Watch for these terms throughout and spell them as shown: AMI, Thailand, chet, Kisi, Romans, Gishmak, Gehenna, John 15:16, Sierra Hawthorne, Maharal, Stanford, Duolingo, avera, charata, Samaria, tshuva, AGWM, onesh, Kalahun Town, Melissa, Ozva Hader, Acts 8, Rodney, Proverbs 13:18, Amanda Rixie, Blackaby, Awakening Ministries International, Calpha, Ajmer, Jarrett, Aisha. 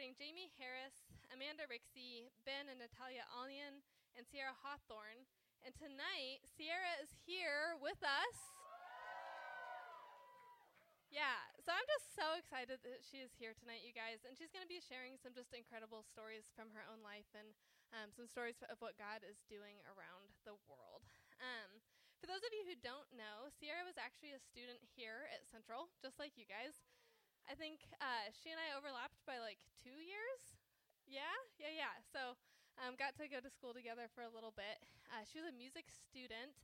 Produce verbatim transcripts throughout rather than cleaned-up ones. supporting Jamie Harris, Amanda Rixie, Ben and Natalia Alnian, and Sierra Hawthorne. And tonight, Sierra is here with us. Yeah, so I'm just so excited that she is here tonight, you guys. And she's going to be sharing some just incredible stories from her own life and um, some stories of what God is doing around the world. Um, for those of you who don't know, Sierra was actually a student here at Central, just like you guys. I think uh, she and I overlapped by like two years. Yeah, yeah, yeah. So um, got to go to school together for a little bit. Uh, she was a music student,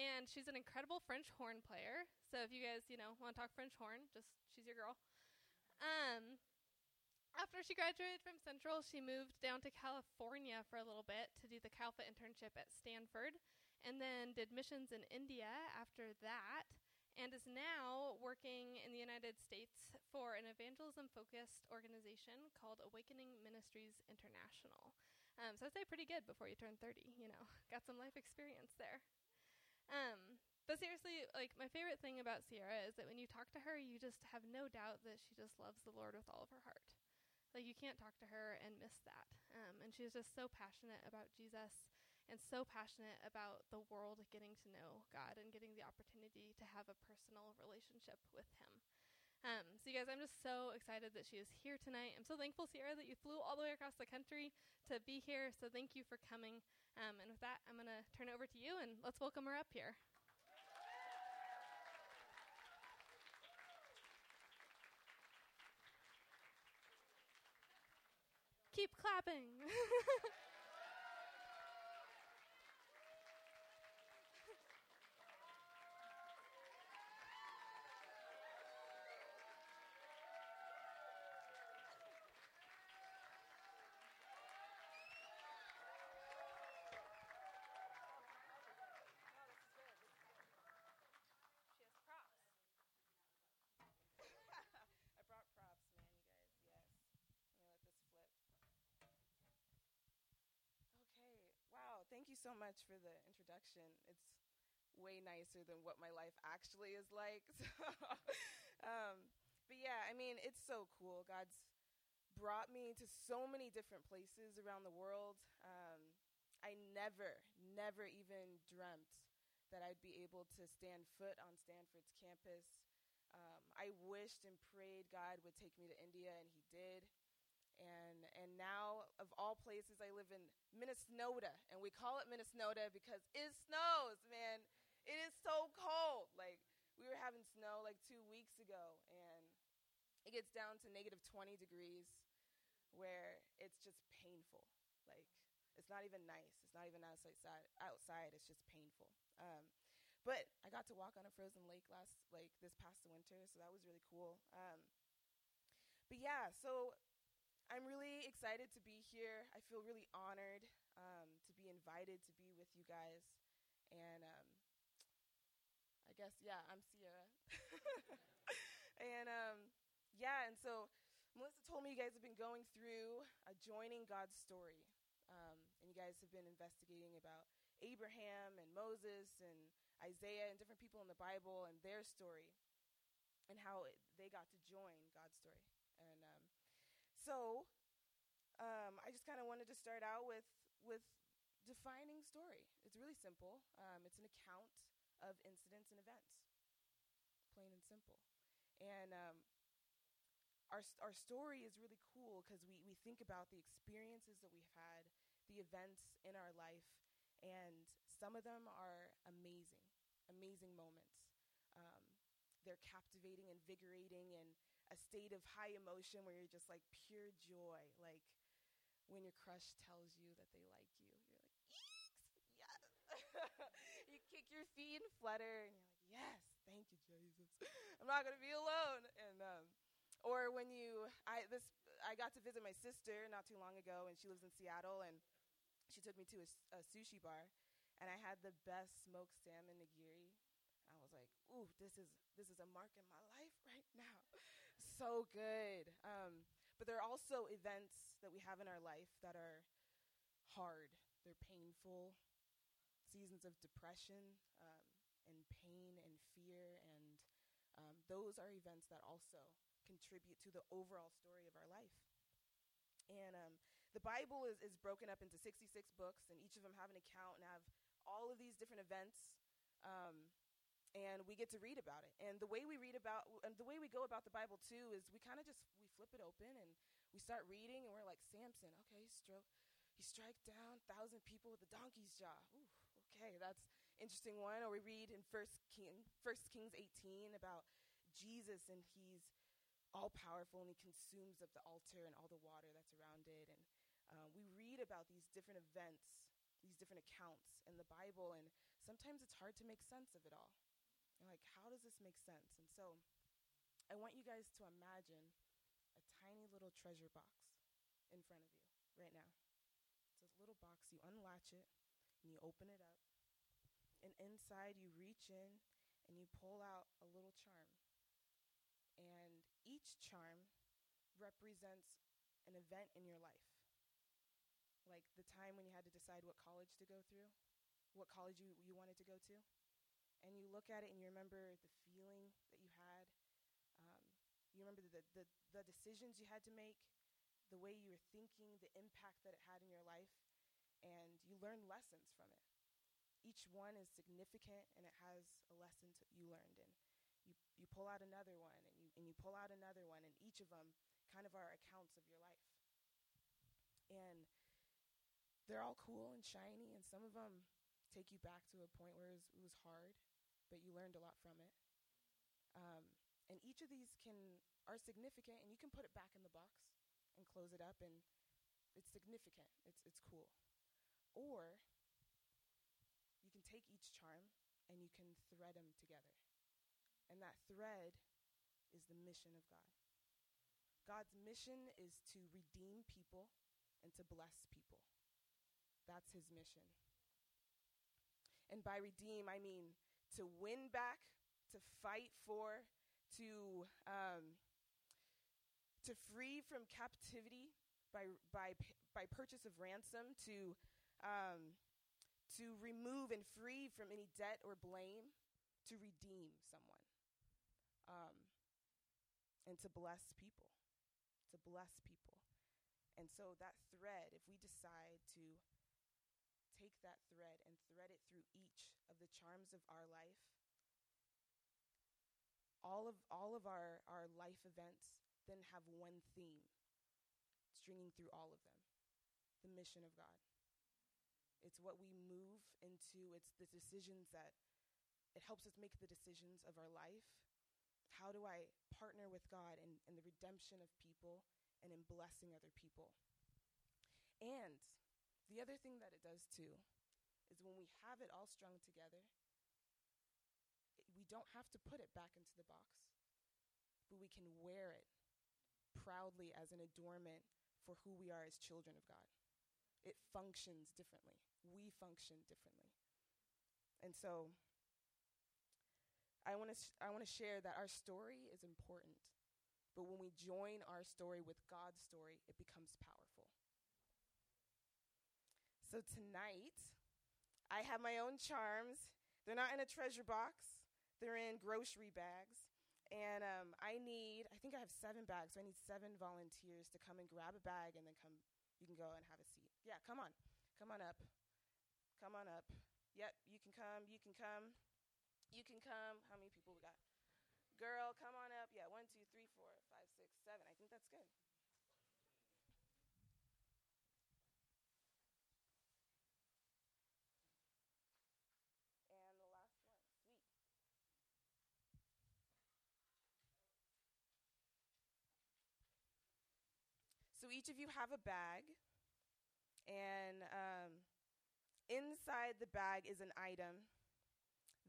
and she's an incredible French horn player. So if you guys, you know, want to talk French horn, just she's your girl. Um, after she graduated from Central, she moved down to California for a little bit to do the Calpha internship at Stanford, and then did missions in India after that, and is now working in the United States for an evangelism-focused organization called Awakening Ministries International. Um, so I'd say pretty good before you turn thirty, you know. Got some life experience there. Um... But seriously, like, my favorite thing about Sierra is that when you talk to her, you just have no doubt that she just loves the Lord with all of her heart. Like, you can't talk to her and miss that. Um, and she's just so passionate about Jesus and so passionate about the world getting to know God and getting the opportunity to have a personal relationship with him. Um, so, you guys, I'm just so excited that she is here tonight. I'm so thankful, Sierra, that you flew all the way across the country to be here. So thank you for coming. Um, and with that, I'm going to turn it over to you, and let's welcome her up here. Keep clapping. Thank you so much for the introduction. It's way nicer than what my life actually is like. So, um, but yeah, I mean, it's so cool. God's brought me to so many different places around the world. Um, I never, never even dreamt that I'd be able to stand foot on Stanford's campus. Um, I wished and prayed God would take me to India, and he did. And and now, of all places, I live in Minnesota, and we call it Minnesota because it snows, man. It is so cold. Like, we were having snow like two weeks ago, and it gets down to negative twenty degrees where it's just painful. Like, it's not even nice. It's not even outside. Outside, it's just painful. Um, but I got to walk on a frozen lake last, like, this past winter, so that was really cool. Um, but yeah, so I'm really excited to be here. I feel really honored um, to be invited to be with you guys. And um, I guess, yeah, I'm Sierra. and um, yeah, and so Melissa told me you guys have been going through a Joining God's Story. Um, and you guys have been investigating about Abraham and Moses and Isaiah and different people in the Bible and their story and how it, they got to join God's story. And um So um, I just kind of wanted to start out with with defining story. It's really simple. Um, it's an account of incidents and events, plain and simple. And um, our our story is really cool because we, we think about the experiences that we've had, the events in our life, and some of them are amazing, amazing moments. Um, they're captivating, invigorating, and a state of high emotion where you're just like pure joy. Like when your crush tells you that they like you, you're like, eeks, yes. You kick your feet and flutter and you're like, yes, thank you, Jesus. I'm not going to be alone. And, um, or when you, I, this, I got to visit my sister not too long ago, and she lives in Seattle, and she took me to a, a sushi bar, and I had the best smoked salmon nigiri. I was like, ooh, this is this is a mark in my life right now. So good. Um, but there are also events that we have in our life that are hard. They're painful. Seasons of depression um, and pain and fear. And um, those are events that also contribute to the overall story of our life. And um, the Bible is, is broken up into sixty-six books, and each of them have an account and have all of these different events, um, and we get to read about it. And the way we read about, and the way we go about the Bible too, is we kind of just, we flip it open and we start reading, and we're like, Samson, okay, he struck, he striked down one thousand people with a donkey's jaw. Ooh, okay, that's interesting one. Or we read in First King, First Kings eighteen about Jesus, and he's all-powerful, and he consumes up the altar and all the water that's around it. And uh, we read about these different events, these different accounts in the Bible, and sometimes it's hard to make sense of it all. And like, how does this make sense? And so I want you guys to imagine a tiny little treasure box in front of you right now. It's a little box. You unlatch it, and you open it up, and inside you reach in, and you pull out a little charm. And each charm represents an event in your life, like the time when you had to decide what college to go through, what college you, you wanted to go to. And you look at it and you remember the feeling that you had. Um, you remember the, the, the decisions you had to make, the way you were thinking, the impact that it had in your life, and you learn lessons from it. Each one is significant, and it has a lesson t- you learned in. You you pull out another one, and you and you pull out another one, and each of them kind of are accounts of your life. And they're all cool and shiny, and some of them take you back to a point where it was, it was hard, but you learned a lot from it. Um, and each of these can are significant, and you can put it back in the box and close it up, and it's significant. It's it's cool. Or you can take each charm, and you can thread them together. And that thread is the mission of God. God's mission is to redeem people and to bless people. That's his mission. And by redeem, I mean to win back, to fight for, to um, to free from captivity by by by purchase of ransom, to um, to remove and free from any debt or blame, to redeem someone. Um, and to bless people, to bless people. And so that thread, if we decide to take that thread and thread it through each of the charms of our life, all of all of our, our life events then have one theme stringing through all of them, the mission of God. It's what we move into, it's the decisions that, it helps us make the decisions of our life. How do I partner with God in, in the redemption of people and in blessing other people? And the other thing that it does too is when we have it all strung together, it, we don't have to put it back into the box, but we can wear it proudly as an adornment for who we are as children of God. It functions differently. We function differently. And so I want to sh- I want to share that our story is important, but when we join our story with God's story, it becomes powerful. So tonight, I have my own charms. They're not in a treasure box. They're in grocery bags. And um, I need, I think I have seven bags, so I need seven volunteers to come and grab a bag and then come, you can go and have a seat. Yeah, come on. Come on up. Come on up. Yep, you can come. You can come. You can come. How many people we got? Girl, come on up. Yeah, one, two, three, four, five, six, seven. I think that's good. And the last one. Sweet. So each of you have a bag, and um, inside the bag is an item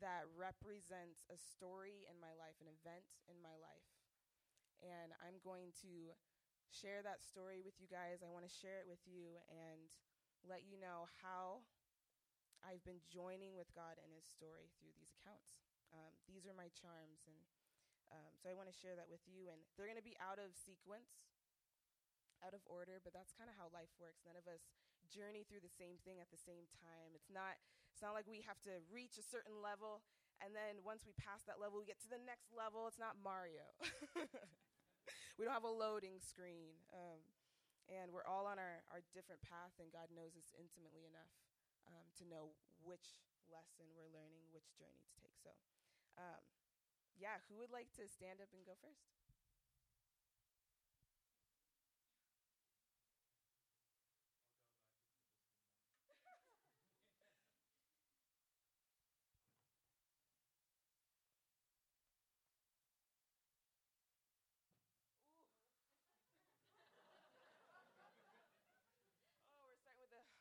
that represents a story in my life, an event in my life. And I'm going to share that story with you guys. I want to share it with you and let you know how I've been joining with God in his story through these accounts. Um, these are my charms, and um, so I want to share that with you. And they're going to be out of sequence, out of order, but that's kind of how life works. None of us journey through the same thing at the same time. It's not it's not like we have to reach a certain level, and then once we pass that level, we get to the next level. It's not Mario. We don't have a loading screen. Um, And we're all on our, our different path, and God knows us intimately enough um, to know which lesson we're learning, which journey to take. So, um, yeah, who would like to stand up and go first?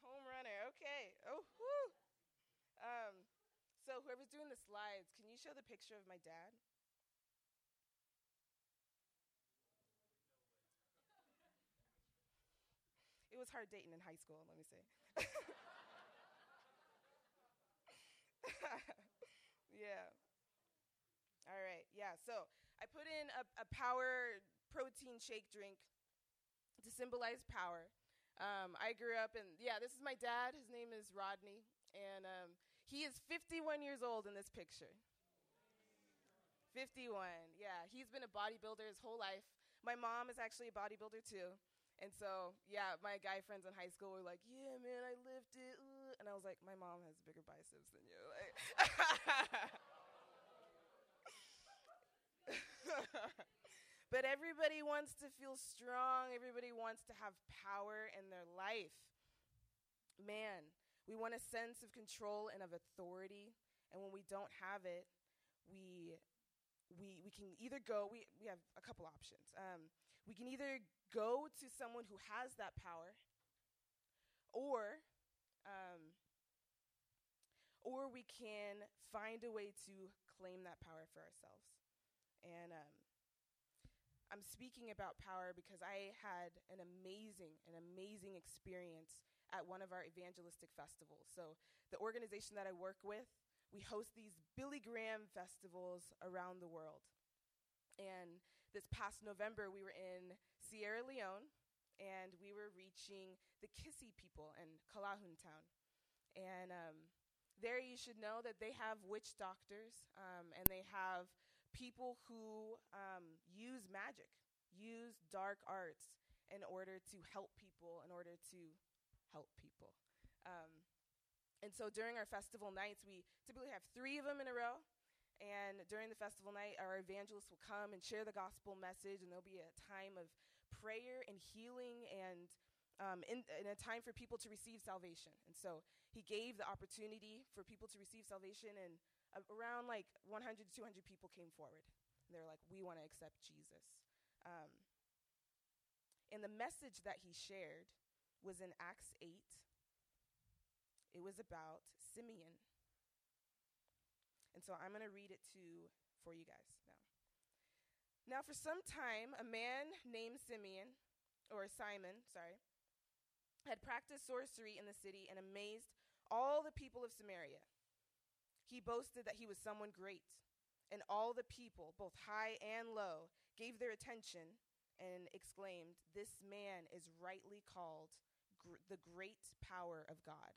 Home runner, okay. Oh, whoo. Um, so whoever's doing the slides, can you show the picture of my dad? It was hard dating in high school, let me say. Yeah. All right, yeah. So I put in a, a power protein shake drink to symbolize power. Um, I grew up in, yeah, this is my dad. His name is Rodney, and um, he is fifty-one years old in this picture. fifty-one, yeah. He's been a bodybuilder his whole life. My mom is actually a bodybuilder, too. And so, yeah, my guy friends in high school were like, yeah, man, I lifted. Uh. And I was like, my mom has bigger biceps than you. Like. But everybody wants to feel strong. Everybody wants to have power in their life. Man, we want a sense of control and of authority. And when we don't have it, we we we can either go, we, we have a couple options. Um, we can either go to someone who has that power, or um, or we can find a way to claim that power for ourselves. And um I'm speaking about power because I had an amazing, an amazing experience at one of our evangelistic festivals. So the organization that I work with, we host these Billy Graham festivals around the world. And this past November, we were in Sierra Leone, and we were reaching the Kisi people in Kalahun Town. And um, there you should know that they have witch doctors, um, and they have people who um, use magic, use dark arts in order to help people, in order to help people. Um, and so during our festival nights, we typically have three of them in a row. And during the festival night, our evangelists will come and share the gospel message, and there'll be a time of prayer and healing and um, in, in a time for people to receive salvation. And so he gave the opportunity for people to receive salvation, and around like one hundred to two hundred people came forward. And they were like, we want to accept Jesus. Um, and the message that he shared was in Acts eight. It was about Simeon. And so I'm going to read it to for you guys now. Now for some time, a man named Simeon, or Simon, sorry, had practiced sorcery in the city and amazed all the people of Samaria. He boasted that he was someone great, and all the people, both high and low, gave their attention and exclaimed, "This man is rightly called gr- the great power of God."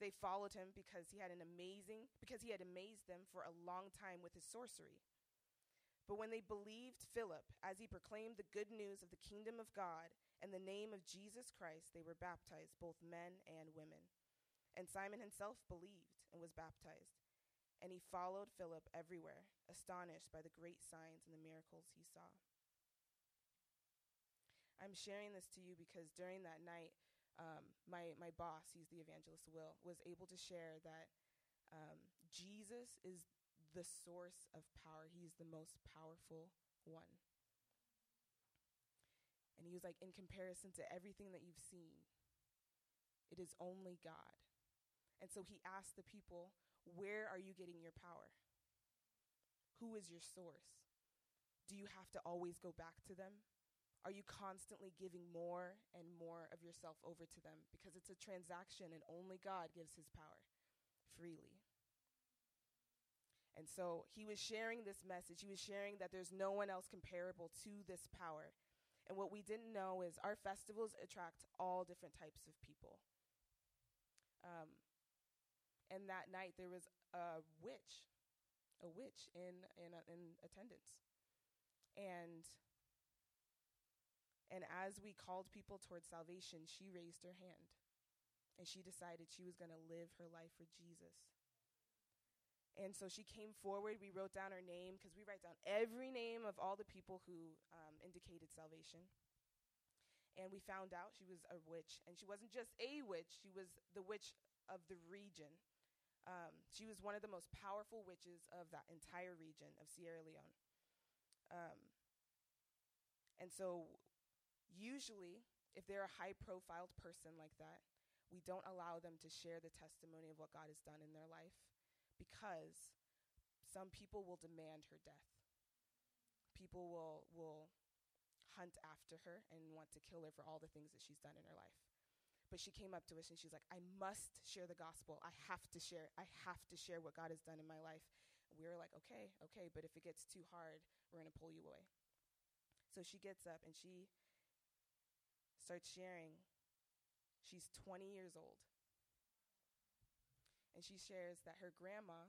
They followed him because he had an amazing, because he had amazed them for a long time with his sorcery. But when they believed Philip as he proclaimed the good news of the kingdom of God and the name of Jesus Christ, they were baptized, both men and women. And Simon himself believed and was baptized, and he followed Philip everywhere, astonished by the great signs and the miracles he saw. I'm sharing this to you because during that night, um, my, my boss, he's the evangelist Will, was able to share that um, Jesus is the source of power. He's the most powerful one. And he was like, in comparison to everything that you've seen, it is only God. And so he asked the people, where are you getting your power? Who is your source? Do you have to always go back to them? Are you constantly giving more and more of yourself over to them? Because it's a transaction, and only God gives his power freely. And so he was sharing this message. He was sharing that there's no one else comparable to this power. And what we didn't know is our festivals attract all different types of people. Um, and that night there was a witch, a witch in in, uh, in attendance, and And as we called people towards salvation, she raised her hand. And she decided she was going to live her life for Jesus. And so she came forward. We wrote down her name, because we write down every name of all the people who um, indicated salvation. And we found out she was a witch. And she wasn't just a witch. She was the witch of the region. Um, she was one of the most powerful witches of that entire region of Sierra Leone. Um, and so usually, if they're a high-profiled person like that, we don't allow them to share the testimony of what God has done in their life, because some people will demand her death. People will will hunt after her and want to kill her for all the things that she's done in her life. But she came up to us and she's like, I must share the gospel. I have to share. I have to share what God has done in my life. And we were like, okay, okay, but if it gets too hard, we're going to pull you away. So she gets up and she starts sharing. She's twenty years old. And she shares that her grandma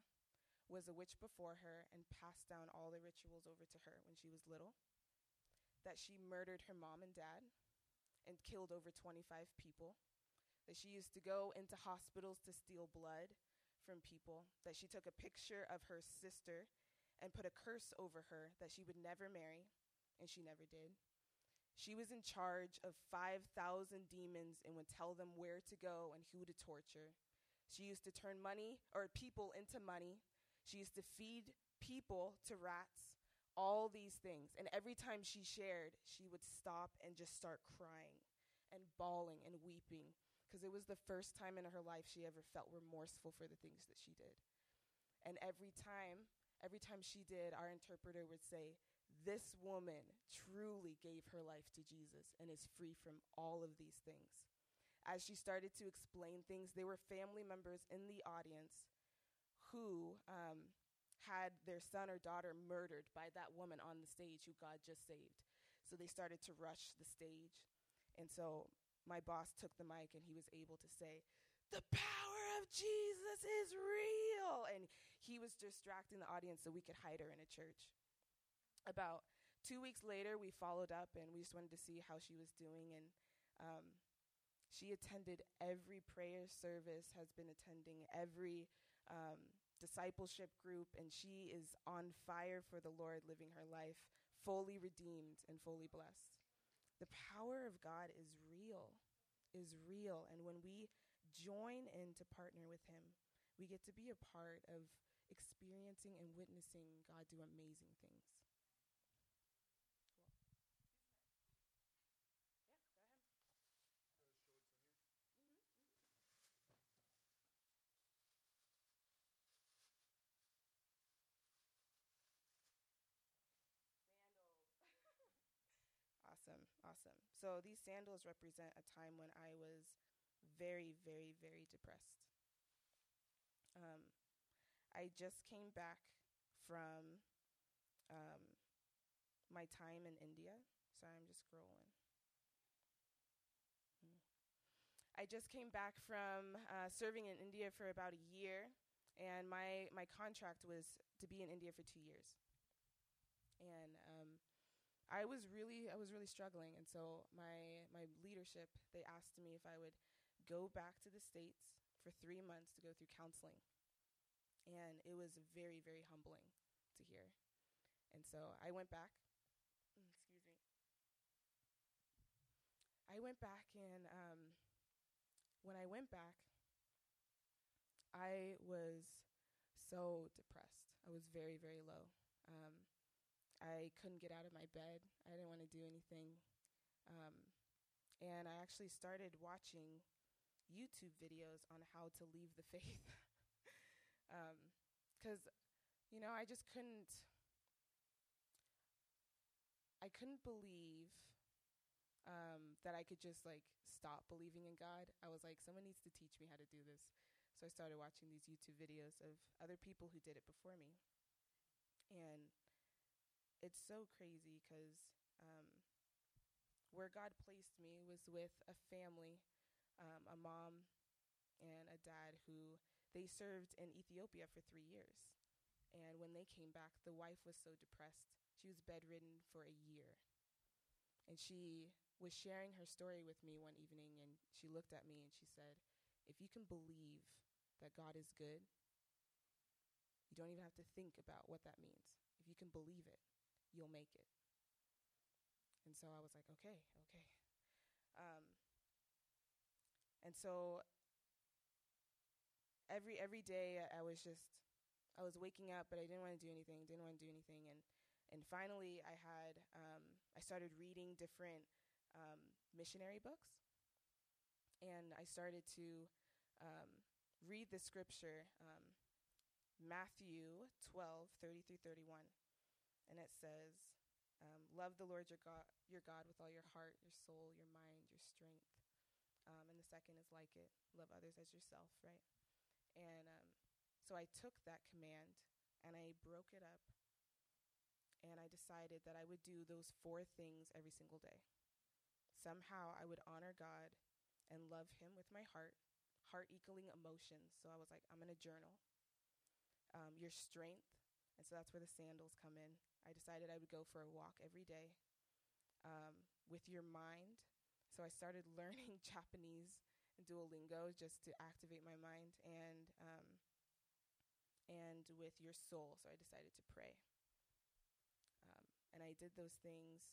was a witch before her and passed down all the rituals over to her when she was little, that she murdered her mom and dad and killed over twenty-five people, that she used to go into hospitals to steal blood from people, that she took a picture of her sister and put a curse over her that she would never marry, and she never did. She was in charge of five thousand demons and would tell them where to go and who to torture. She used to turn money or people into money. She used to feed people to rats, all these things. And every time she shared, she would stop and just start crying and bawling and weeping, because it was the first time in her life she ever felt remorseful for the things that she did. And every time, every time she did, our interpreter would say, this woman truly gave her life to Jesus and is free from all of these things. As she started to explain things, there were family members in the audience who um, had their son or daughter murdered by that woman on the stage who God just saved. So they started to rush the stage. And so my boss took the mic and he was able to say, the power of Jesus is real. And he was distracting the audience so we could hide her in a church. About two weeks later, we followed up and we just wanted to see how she was doing. And um, she attended every prayer service, has been attending every um, discipleship group, and she is on fire for the Lord, living her life fully redeemed and fully blessed. The power of God is real, is real. And when we join in to partner with him, we get to be a part of experiencing and witnessing God do amazing things. Awesome, awesome. So these sandals represent a time when I was very, very, very depressed. Um, I just came back from um, my time in India. Sorry, I'm just scrolling. Mm. I just came back from uh, serving in India for about a year, and my, my contract was to be in India for two years. And um, I was really, I was really struggling, and so my my leadership, they asked me if I would go back to the States for three months to go through counseling, and it was very, very humbling to hear, and so I went back. Excuse me. I went back, and um, when I went back, I was so depressed. I was very, very low. Um, I couldn't get out of my bed. I didn't want to do anything. Um, and I actually started watching YouTube videos on how to leave the faith. Because, um, you know, I just couldn't, I couldn't believe um, that I could just, like, stop believing in God. I was like, someone needs to teach me how to do this. So I started watching these YouTube videos of other people who did it before me. And it's so crazy because um, where God placed me was with a family, um, a mom and a dad who they served in Ethiopia for three years. And when they came back, the wife was so depressed. She was bedridden for a year. And she was sharing her story with me one evening, and she looked at me and she said, if you can believe that God is good, you don't even have to think about what that means. If you can believe it, you'll make it. And so I was like, okay, okay. Um, and so every every day I, I was just, I was waking up, but I didn't want to do anything, didn't want to do anything. And and finally I had, um, I started reading different um, missionary books. And I started to um, read the scripture, um, Matthew twelve, thirty through thirty-one. And it says, um, love the Lord your God, your God with all your heart, your soul, your mind, your strength. Um, and the second is like it, love others as yourself, right? And um, so I took that command and I broke it up. And I decided that I would do those four things every single day. Somehow I would honor God and love him with my heart, heart equaling emotions. So I was like, I'm going to journal. Um, your strength, and so that's where the sandals come in. I decided I would go for a walk every day. Um, with your mind, so I started learning Japanese and Duolingo just to activate my mind. And um, and with your soul, so I decided to pray. Um, and I did those things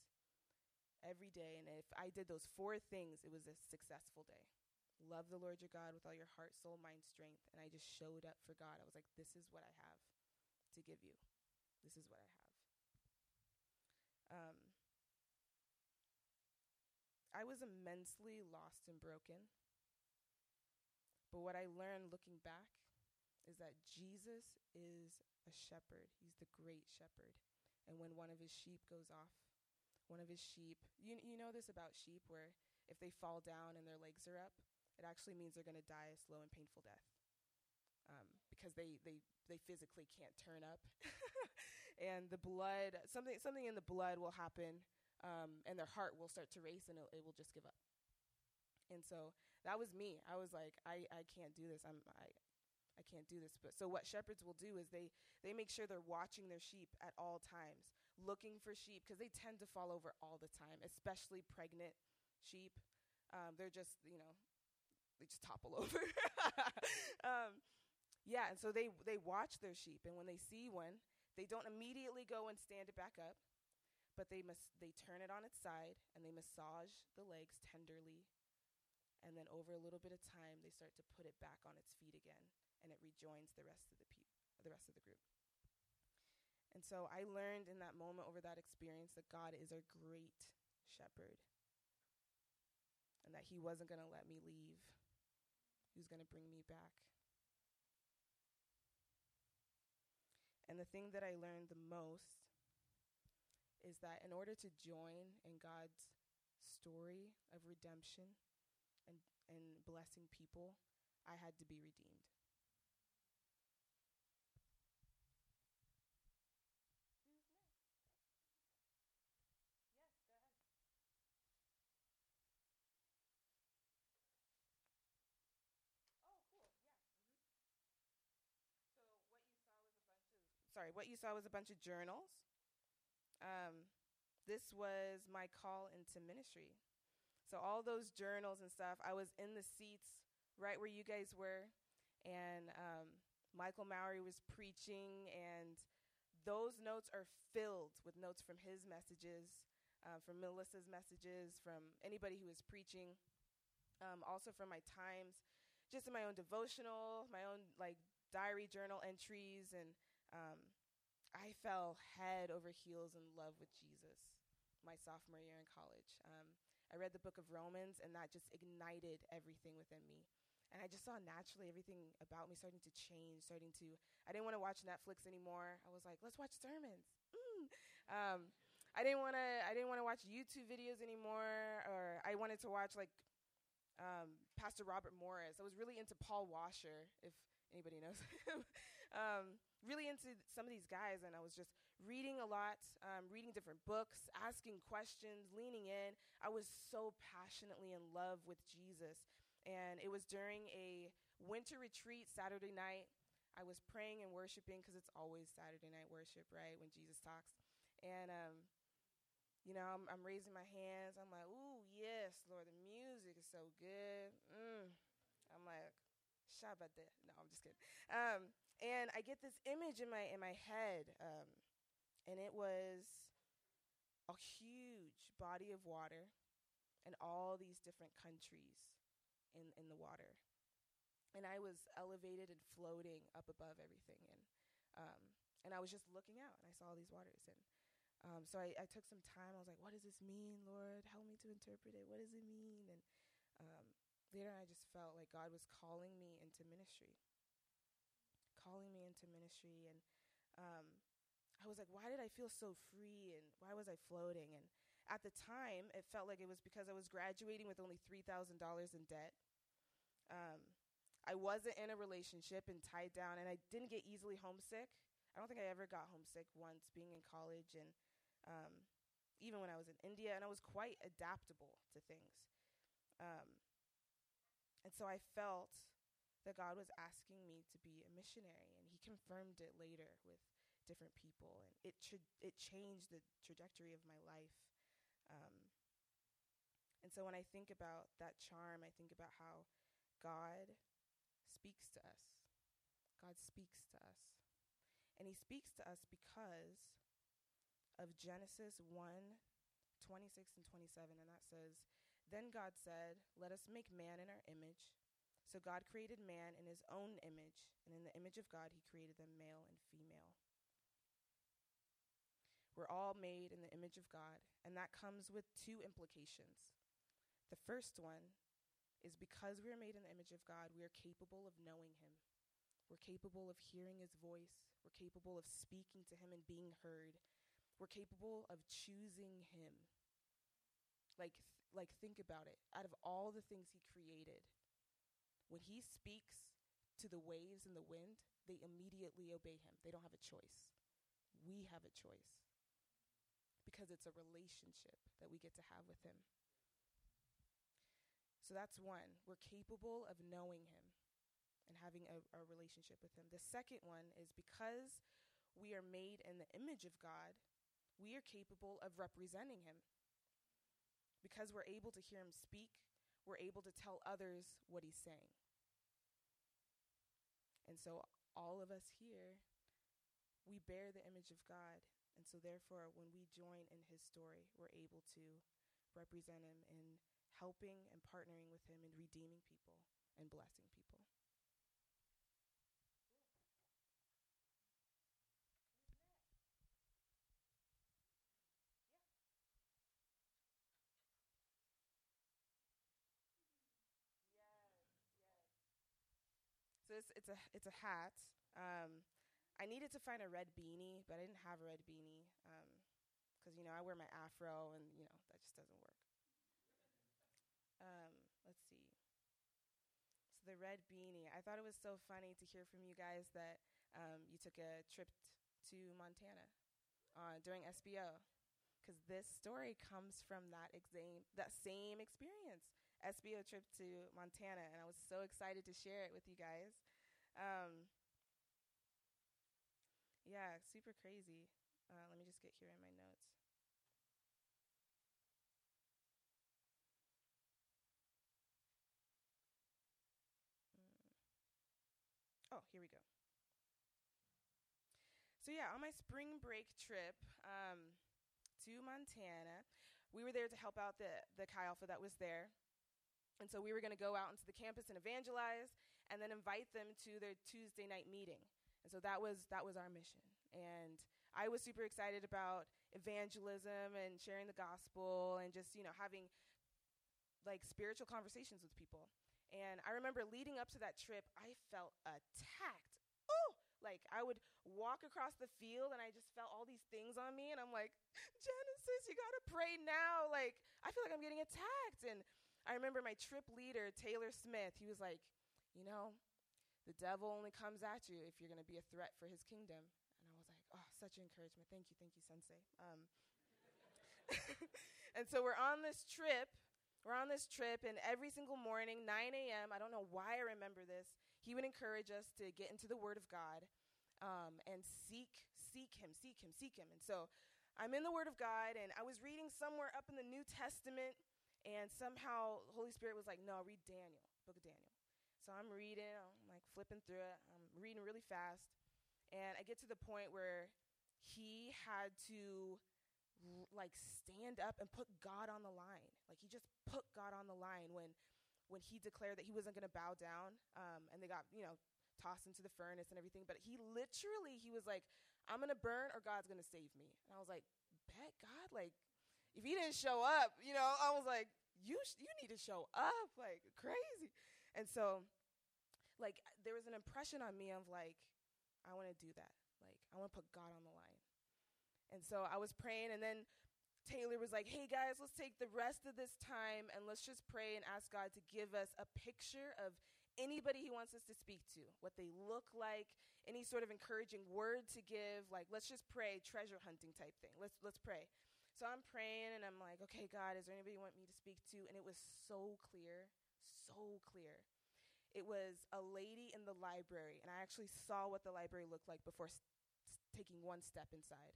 every day, and if I did those four things, it was a successful day. Love the Lord your God with all your heart, soul, mind, strength. And I just showed up for God. I was like, this is what I have to give you. This is what I have. Um, I was immensely lost and broken. But what I learned looking back is that Jesus is a shepherd. He's the great shepherd. And when one of his sheep goes off, one of his sheep, you you know this about sheep where if they fall down and their legs are up, it actually means they're going to die a slow and painful death um, because they, they, they physically can't turn up. And the blood, something something in the blood will happen um, and their heart will start to race and it, it will just give up. And so that was me. I was like, I, I can't do this. I'm, I I can't do this. But so what shepherds will do is they, they make sure they're watching their sheep at all times, looking for sheep because they tend to fall over all the time, especially pregnant sheep. Um, they're just, you know, they just topple over. um, yeah, and so they, they watch their sheep, and when they see one, they don't immediately go and stand it back up, but they must they turn it on its side, and they massage the legs tenderly, and then over a little bit of time, they start to put it back on its feet again, and it rejoins the rest of the pe- the rest of the group. And so I learned in that moment over that experience that God is our great shepherd, and that he wasn't going to let me leave. He was going to bring me back. And the thing that I learned the most is that in order to join in God's story of redemption and, and blessing people, I had to be redeemed. Sorry, what you saw was a bunch of journals. Um, this was my call into ministry. So all those journals and stuff, I was in the seats right where you guys were, and um, Michael Mowry was preaching, and those notes are filled with notes from his messages, uh, from Melissa's messages, from anybody who was preaching, um, also from my times, just in my own devotional, my own like diary journal entries, and Um, I fell head over heels in love with Jesus my sophomore year in college. Um, I read the book of Romans, and that just ignited everything within me. And I just saw naturally everything about me starting to change, starting to, I didn't want to watch Netflix anymore. I was like, let's watch sermons. Mm. Um, I didn't want to, I didn't want to watch YouTube videos anymore, or I wanted to watch like um, Pastor Robert Morris. I was really into Paul Washer, if anybody knows him. um, really into some of these guys, and I was just reading a lot, um, reading different books, asking questions, leaning in. I was so passionately in love with Jesus, and it was during a winter retreat Saturday night. I was praying and worshiping, because it's always Saturday night worship, right, when Jesus talks, and, um, you know, I'm, I'm raising my hands. I'm like, ooh, yes, Lord, the music is so good. Mm. I'm like, Shabbat. No, I'm just kidding. Um, and I get this image in my in my head, um, and it was a huge body of water and all these different countries in, in the water. And I was elevated and floating up above everything. And um, and I was just looking out, and I saw all these waters. And um, so I, I took some time. I was like, what does this mean, Lord? Help me to interpret it. What does it mean? And um, later I just felt like God was calling me into ministry, calling me into ministry. And um, I was like, why did I feel so free, and why was I floating? And at the time, it felt like it was because I was graduating with only three thousand dollars in debt. Um, I wasn't in a relationship and tied down, and I didn't get easily homesick. I don't think I ever got homesick once being in college, and um, even when I was in India, and I was quite adaptable to things. Um, and so I felt that God was asking me to be a missionary, and he confirmed it later with different people, and it tra- it changed the trajectory of my life. Um, and so when I think about that charm, I think about how God speaks to us. God speaks to us. And he speaks to us because of Genesis one, twenty-six and twenty-seven. And that says, then God said, let us make man in our image. So God created man in his own image. And in the image of God, he created them male and female. We're all made in the image of God. And that comes with two implications. The first one is because we are made in the image of God, we are capable of knowing him. We're capable of hearing his voice. We're capable of speaking to him and being heard. We're capable of choosing him. Like, th- like think about it. Out of all the things he created, when he speaks to the waves and the wind, they immediately obey him. They don't have a choice. We have a choice because it's a relationship that we get to have with him. So that's one. We're capable of knowing him and having a, a relationship with him. The second one is because we are made in the image of God, we are capable of representing him. Because we're able to hear him speak, we're able to tell others what he's saying. And so all of us here, we bear the image of God. And so therefore, when we join in his story, we're able to represent him in helping and partnering with him and redeeming people and blessing people. Yes, yes. So it's it's a it's a hat. Um, I needed to find a red beanie, but I didn't have a red beanie um, because you know I wear my afro, and you know that just doesn't work. Um, let's see. So the red beanie. I thought it was so funny to hear from you guys that um, you took a trip t- to Montana uh, during S B O, because this story comes from that exam- that same experience, S B O trip to Montana, and I was so excited to share it with you guys. Um, yeah, super crazy. Uh, let me just get here in my notes. Oh, here we go. So yeah, on my spring break trip um, to Montana, we were there to help out the, the Calpha that was there. And so we were going to go out into the campus and evangelize and then invite them to their Tuesday night meeting. And so that was that was our mission. And I was super excited about evangelism and sharing the gospel and just, you know, having like spiritual conversations with people. And I remember leading up to that trip, I felt attacked. Oh, like I would walk across the field and I just felt all these things on me. And I'm like, Genesis, you got to pray now. Like, I feel like I'm getting attacked. And I remember my trip leader, Taylor Smith, he was like, you know, the devil only comes at you if you're going to be a threat for his kingdom. And I was like, oh, such encouragement. Thank you. Thank you, Sensei. Um, and so we're on this trip. We're on this trip, and every single morning, nine a.m., I don't know why I remember this, he would encourage us to get into the Word of God um, and seek, seek Him, seek Him, seek Him. And so I'm in the Word of God, and I was reading somewhere up in the New Testament, And somehow Holy Spirit was like, no, read Daniel, book of Daniel. So I'm reading, I'm like flipping through it. I'm reading really fast. And I get to the point where he had to like stand up and put God on the line. Like he just put God on the line when when he declared that he wasn't going to bow down. Um, and they got, you know, tossed into the furnace and everything. But he literally, he was like, I'm going to burn or God's going to save me. And I was like, bet God, like, if he didn't show up, you know, I was like, you sh- you need to show up, like, crazy. And so, like, there was an impression on me of, like, I want to do that. Like, I want to put God on the line. And so I was praying, and then Taylor was like, hey, guys, let's take the rest of this time, and let's just pray and ask God to give us a picture of anybody he wants us to speak to, what they look like, any sort of encouraging word to give. Like, let's just pray, treasure hunting type thing. Let's let's pray. So I'm praying, and I'm like, okay, God, is there anybody you want me to speak to? And it was so clear, so clear. It was a lady in the library, and I actually saw what the library looked like before st- taking one step inside.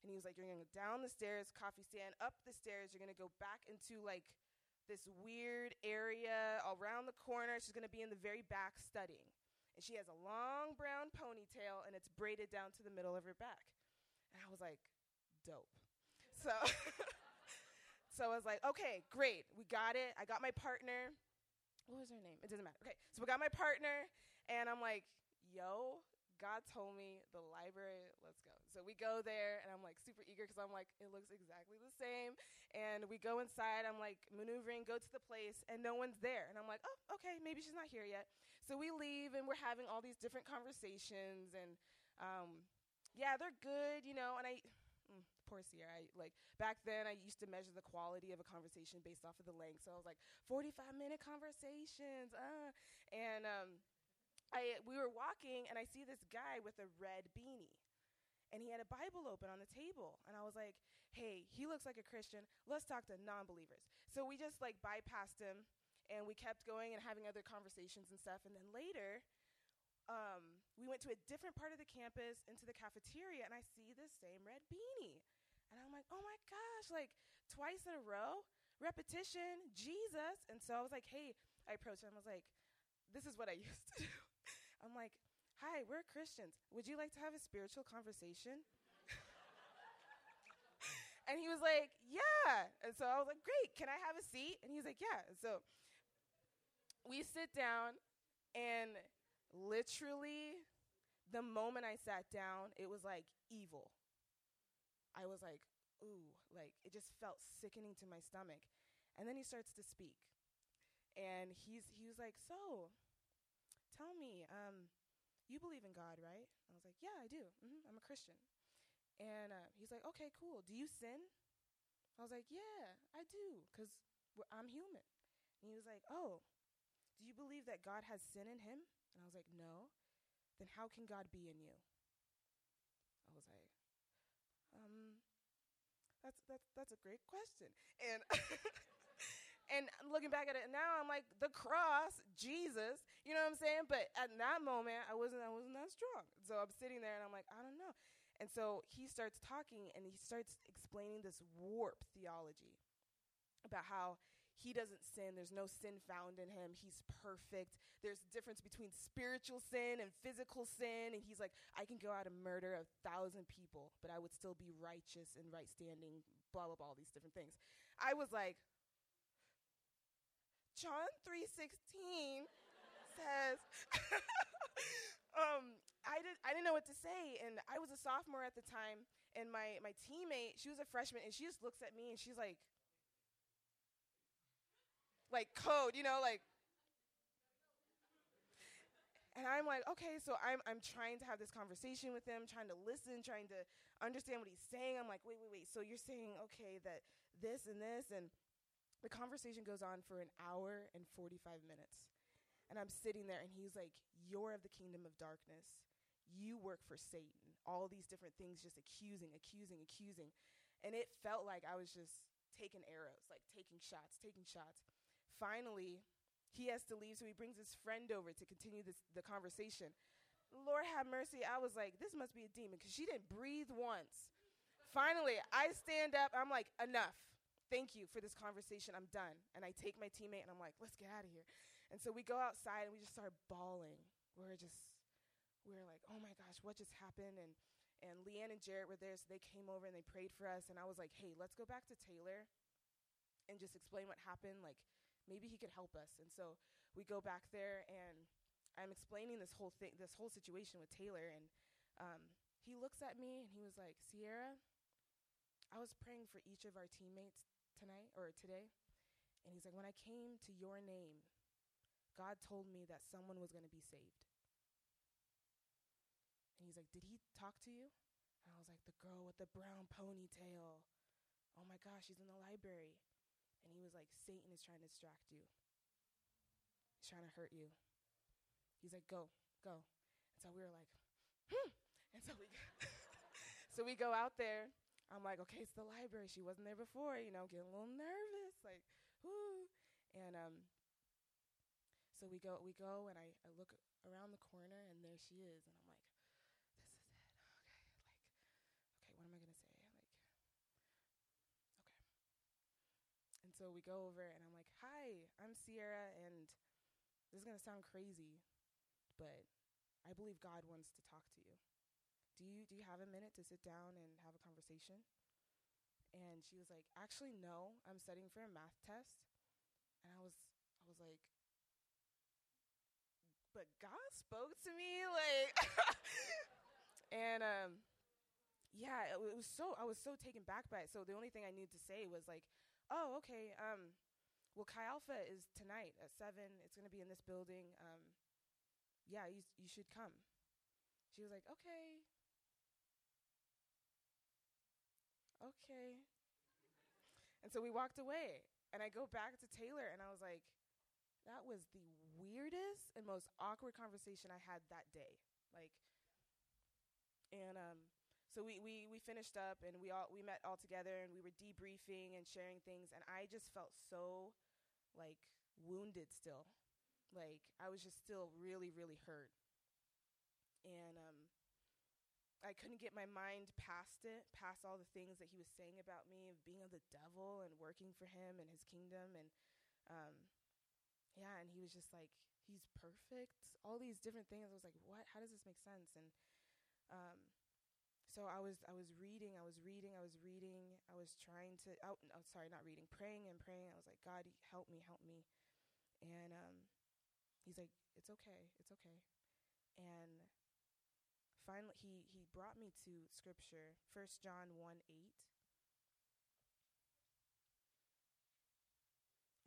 And he was like, you're going to go down the stairs, coffee stand, up the stairs. You're going to go back into, like, this weird area around the corner. She's going to be in the very back studying. And she has a long brown ponytail, and it's braided down to the middle of her back. And I was like, dope. So so I was like, okay, great. We got it. I got my partner. What was her name? It doesn't matter. Okay, so we got my partner, and I'm like, yo, God told me the library, let's go. So we go there, and I'm like super eager because I'm like, it looks exactly the same. And we go inside. I'm like maneuvering, go to the place, and no one's there. And I'm like, oh, okay, maybe she's not here yet. So we leave, and we're having all these different conversations, and um, yeah, they're good, you know, and I... Mm, poor Sierra. I, like, back then, I used to measure the quality of a conversation based off of the length. So I was like, forty-five minute conversations. Uh. And um, I we were walking, and I see this guy with a red beanie. And he had a Bible open on the table. And I was like, hey, he looks like a Christian. Let's talk to non-believers. So we just, like, bypassed him, and we kept going and having other conversations and stuff. And then later... Um, we went to a different part of the campus into the cafeteria, and I see this same red beanie. And I'm like, oh, my gosh, like twice in a row, repetition, Jesus. And so I was like, hey, I approached him. I was like, this is what I used to do. I'm like, hi, we're Christians. Would you like to have a spiritual conversation? And he was like, yeah. And so I was like, great, can I have a seat? And he was like, yeah. And so we sit down, and literally, the moment I sat down, it was like evil. I was like, ooh, like it just felt sickening to my stomach. And then he starts to speak. And he's he was like, so tell me, um, you believe in God, right? I was like, yeah, I do. Mm-hmm, I'm a Christian. And uh, he's like, okay, cool. Do you sin? I was like, yeah, I do, because I'm human. And he was like, oh, do you believe that God has sin in him? And I was like, no, then how can God be in you? I was like, um, that's that's that's a great question. And and looking back at it now, I'm like, the cross, Jesus, you know what I'm saying? But at that moment, I wasn't I wasn't that strong. So I'm sitting there and I'm like, I don't know. And so he starts talking and he starts explaining this warped theology about how he doesn't sin. There's no sin found in him. He's perfect. There's a difference between spiritual sin and physical sin. And he's like, I can go out and murder a thousand people, but I would still be righteous and right standing, blah, blah, blah, all these different things. I was like, John three sixteen says, um, I, did, I didn't know what to say. And I was a sophomore at the time. And my, my teammate, she was a freshman, and she just looks at me and she's like, like code, you know, like, and I'm like, okay, so I'm I'm trying to have this conversation with him, trying to listen, trying to understand what he's saying. I'm like, wait, wait, wait, so you're saying, okay, that this and this, and the conversation goes on for an hour and forty-five minutes, and I'm sitting there, and he's like, you're of the kingdom of darkness. You work for Satan. All these different things, just accusing, accusing, accusing, and it felt like I was just taking arrows, like taking shots, taking shots. Finally, he has to leave, so he brings his friend over to continue this, the conversation. Lord have mercy. I was like, this must be a demon, because she didn't breathe once. Finally, I stand up. I'm like, enough. thank you for this conversation. I'm done. And I take my teammate and I'm like, let's get out of here. And so we go outside and we just start bawling. We're just, we're like, oh my gosh, what just happened? And and Leanne and Jarrett were there, so they came over and they prayed for us. And I was like, hey, let's go back to Taylor and just explain what happened. Like, maybe he could help us. And so we go back there and I'm explaining this whole thing, this whole situation with Taylor. And um, he looks at me and he was like, Sierra, I was praying for each of our teammates tonight or today. And he's like, when I came to your name, God told me that someone was going to be saved. And he's like, did he talk to you? And I was like, the girl with the brown ponytail. Oh my gosh, she's in the library. And he was like, Satan is trying to distract you. He's trying to hurt you. He's like, go, go. And so we were like, hmm. And so we, so we go out there. I'm like, okay, it's the library. She wasn't there before, you know, getting a little nervous, like, whoo. And um, so we go, we go, and I, I look around the corner, and there she is. And I'm like, this is it. Okay, like, okay, what am I gonna say? Like, okay. And so we go over, and I'm like, hi, I'm Sierra, and this is gonna sound crazy, but I believe God wants to talk to you. Do you do you have a minute to sit down and have a conversation? And she was like, actually, no, I'm studying for a math test. And I was I was like, but God spoke to me, like, and um, yeah, it, it was so I was so taken back by it. So the only thing I needed to say was like, oh, okay, um, well, Chi Alpha is tonight at seven. It's gonna be in this building. Um, yeah, you you should come. She was like, okay, okay. And so we walked away, and I go back to Taylor, and I was like, that was the weirdest and most awkward conversation I had that day. Like, and um, so we we we finished up, and we all we met all together, and we were debriefing and sharing things, and I just felt so, like, wounded still, like I was just still really really hurt. And um, I couldn't get my mind past it, past all the things that he was saying about me, of being of the devil and working for him and his kingdom. And um, yeah, and he was just like, he's perfect. All these different things. I was like, what? How does this make sense? And um, so I was I was reading, I was reading, I was reading. I was trying to, oh, no, sorry, not reading, praying and praying. I was like, God, help me, help me. And um, he's like, it's okay, it's okay. And finally, he, he brought me to scripture, First John one eight.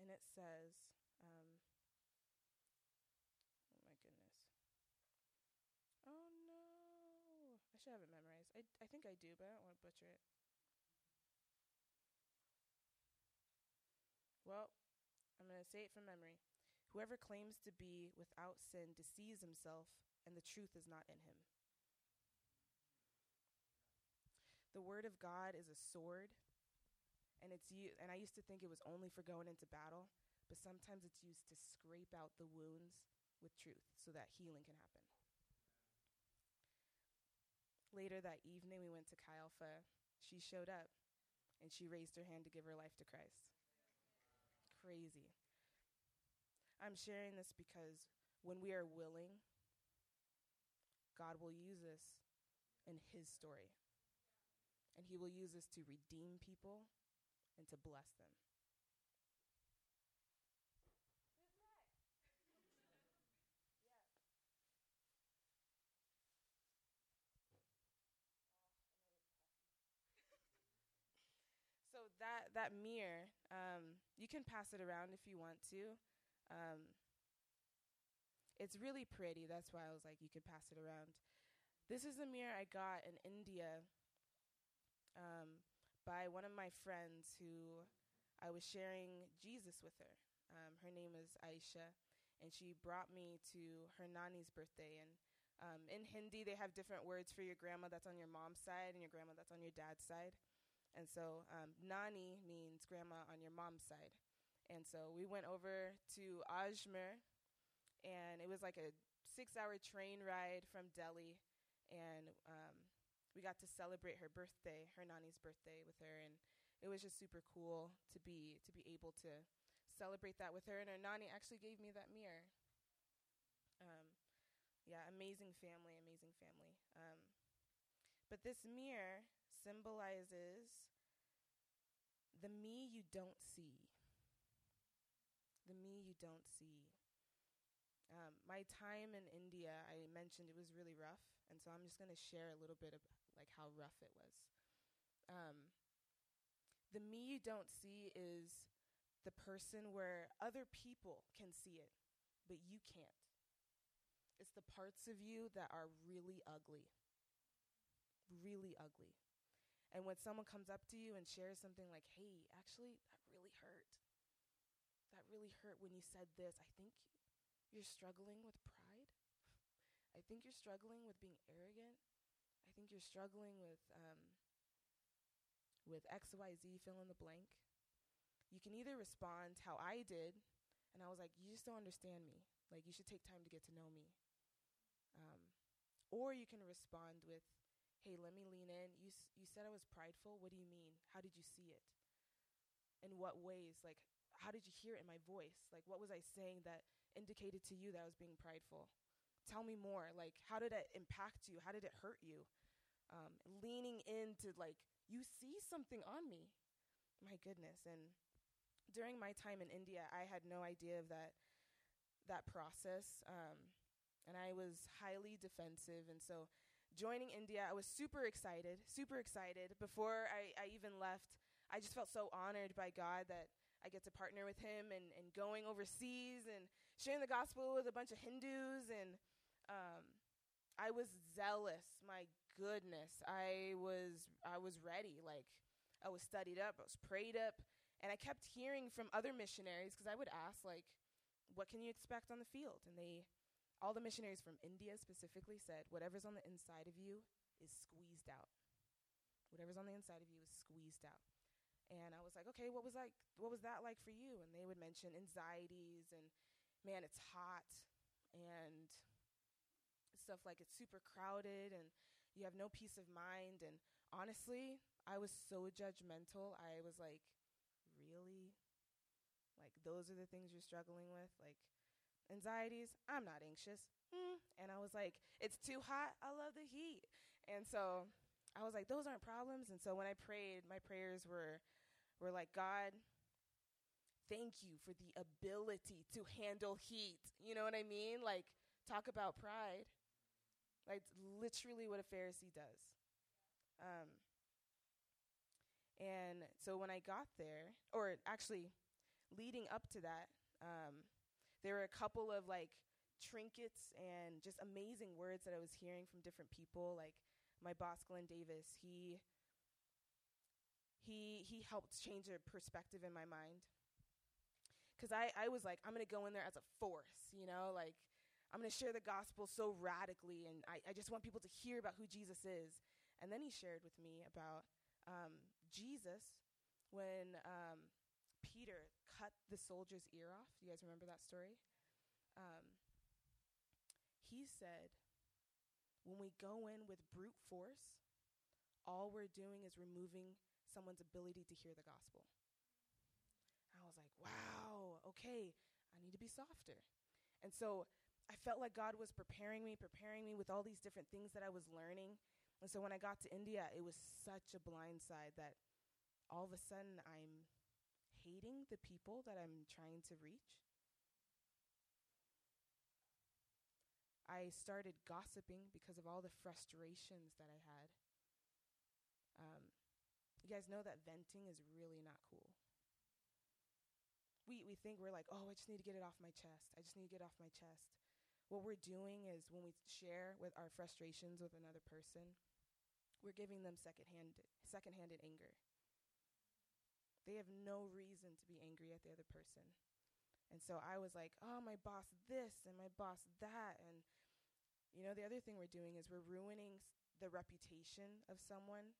And it says, um, oh my goodness. Oh no. I should have it memorized. I, I think I do, but I don't want to butcher it. Well, I'm going to say it from memory. Whoever claims to be without sin deceives himself, and the truth is not in him. The word of God is a sword, and it's u- and I used to think it was only for going into battle, but sometimes it's used to scrape out the wounds with truth so that healing can happen. Later that evening, we went to Chi Alpha. She showed up, and she raised her hand to give her life to Christ. Crazy. I'm sharing this because when we are willing, God will use us in his story. And he will use us to redeem people and to bless them. So that, that mirror, um, you can pass it around if you want to. Um, it's really pretty. That's why I was like, you could pass it around. This is a mirror I got in India. Um, by one of my friends who I was sharing Jesus with her. Um, her name is Aisha, and she brought me to her nani's birthday. And um, in Hindi, they have different words for your grandma that's on your mom's side and your grandma that's on your dad's side. And so um, nani means grandma on your mom's side. And so we went over to Ajmer, and it was like a six-hour train ride from Delhi, and um, we got to celebrate her birthday, her nani's birthday with her, and it was just super cool to be to be able to celebrate that with her. And her nanny actually gave me that mirror. Um, yeah, amazing family, amazing family. Um, but this mirror symbolizes the me you don't see. The me you don't see. Um, my time in India, I mentioned it was really rough, and so I'm just going to share a little bit of like how rough it was. Um, the me you don't see is the person where other people can see it, but you can't. It's the parts of you that are really ugly, really ugly. And when someone comes up to you and shares something like, hey, actually, that really hurt. That really hurt when you said this. I think you're struggling with pride. I think you're struggling with being arrogant. I think you're struggling with um, with X, Y, Z, fill in the blank. You can either respond how I did, and I was like, you just don't understand me. Like, you should take time to get to know me. Um, or you can respond with, hey, let me lean in. You you said I was prideful. What do you mean? How did you see it? In what ways? Like, how did you hear it in my voice? Like, what was I saying that indicated to you that I was being prideful? Tell me more. Like, how did it impact you? How did it hurt you? Um, leaning into, like, you see something on me. My goodness. And during my time in India, I had no idea of that, that process. Um, and I was highly defensive. And so joining India, I was super excited, super excited. Before I, I even left, I just felt so honored by God that I get to partner with him and, and going overseas and sharing the gospel with a bunch of Hindus. And um, I was zealous. My goodness. I was, I was ready. Like, I was studied up. I was prayed up. And I kept hearing from other missionaries, because I would ask, like, what can you expect on the field? And they, all the missionaries from India specifically said, whatever's on the inside of you is squeezed out. Whatever's on the inside of you is squeezed out. And I was like, okay, what was like, what was that like for you? And they would mention anxieties and, man, it's hot and stuff like it's super crowded and you have no peace of mind. And honestly, I was so judgmental. I was like, really? Like, those are the things you're struggling with? Like, anxieties? I'm not anxious. Mm. And I was like, it's too hot. I love the heat. And so I was like, those aren't problems. And so when I prayed, my prayers were, were like, God, thank you for the ability to handle heat. You know what I mean? Like, talk about pride. Like, literally what a Pharisee does. Um, and so when I got there, or actually leading up to that, um, there were a couple of like trinkets and just amazing words that I was hearing from different people. Like my boss, Glenn Davis, he he he helped change a perspective in my mind. Because I, I was like, I'm going to go in there as a force, you know, like I'm going to share the gospel so radically. And I, I just want people to hear about who Jesus is. And then he shared with me about um, Jesus when um, Peter cut the soldier's ear off. You guys remember that story? Um, he said, when we go in with brute force, all we're doing is removing someone's ability to hear the gospel. I was like, wow, okay, I need to be softer. And so I felt like God was preparing me, preparing me with all these different things that I was learning. And so when I got to India, it was such a blindside that all of a sudden I'm hating the people that I'm trying to reach. I started gossiping because of all the frustrations that I had. Um, you guys know that venting is really not cool. We we think we're like, oh, I just need to get it off my chest. I just need to get it off my chest. What we're doing is when we share with our frustrations with another person, we're giving them secondhand, secondhanded anger. They have no reason to be angry at the other person. And so I was like, oh, my boss this and my boss that. And, you know, the other thing we're doing is we're ruining the reputation of someone.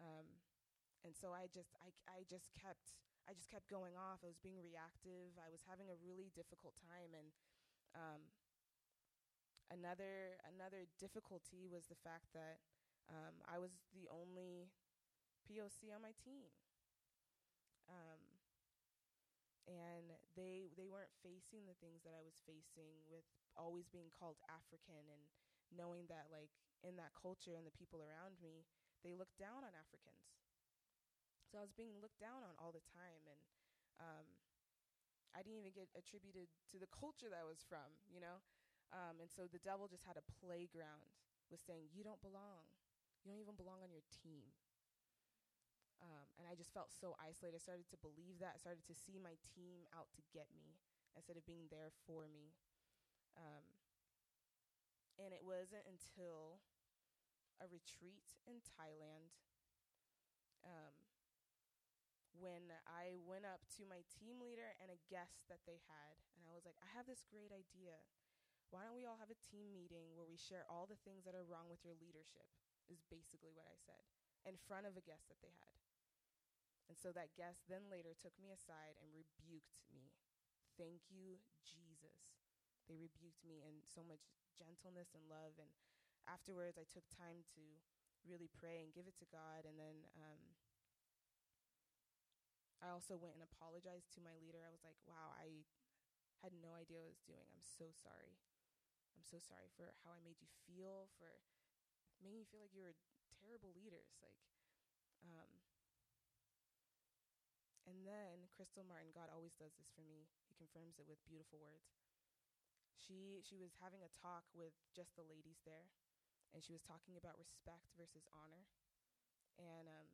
Um, and so I just I, I just kept I just kept going off. I was being reactive. I was having a really difficult time. And um, another another difficulty was the fact that um, I was the only P O C on my team. Um, and they they weren't facing the things that I was facing with always being called African and knowing that, like, in that culture and the people around me, they looked down on Africans. So I was being looked down on all the time, and um, I didn't even get attributed to the culture that I was from, you know? Um, and so the devil just had a playground with saying, you don't belong. You don't even belong on your team. Um, and I just felt so isolated. I started to believe that. I started to see my team out to get me instead of being there for me. Um, and it wasn't until a retreat in Thailand um, when I went up to my team leader and a guest that they had. And I was like, I have this great idea. Why don't we all have a team meeting where we share all the things that are wrong with your leadership, is basically what I said, in front of a guest that they had. And so that guest then later took me aside and rebuked me. Thank you, Jesus. They rebuked me in so much gentleness and love. And afterwards, I took time to really pray and give it to God. And then um, I also went and apologized to my leader. I was like, wow, I had no idea what I was doing. I'm so sorry. I'm so sorry for how I made you feel, for making you feel like you were terrible leaders. Like, um, and then Crystal Martin, God always does this for me. He confirms it with beautiful words. She she was having a talk with just the ladies there, and she was talking about respect versus honor. And um,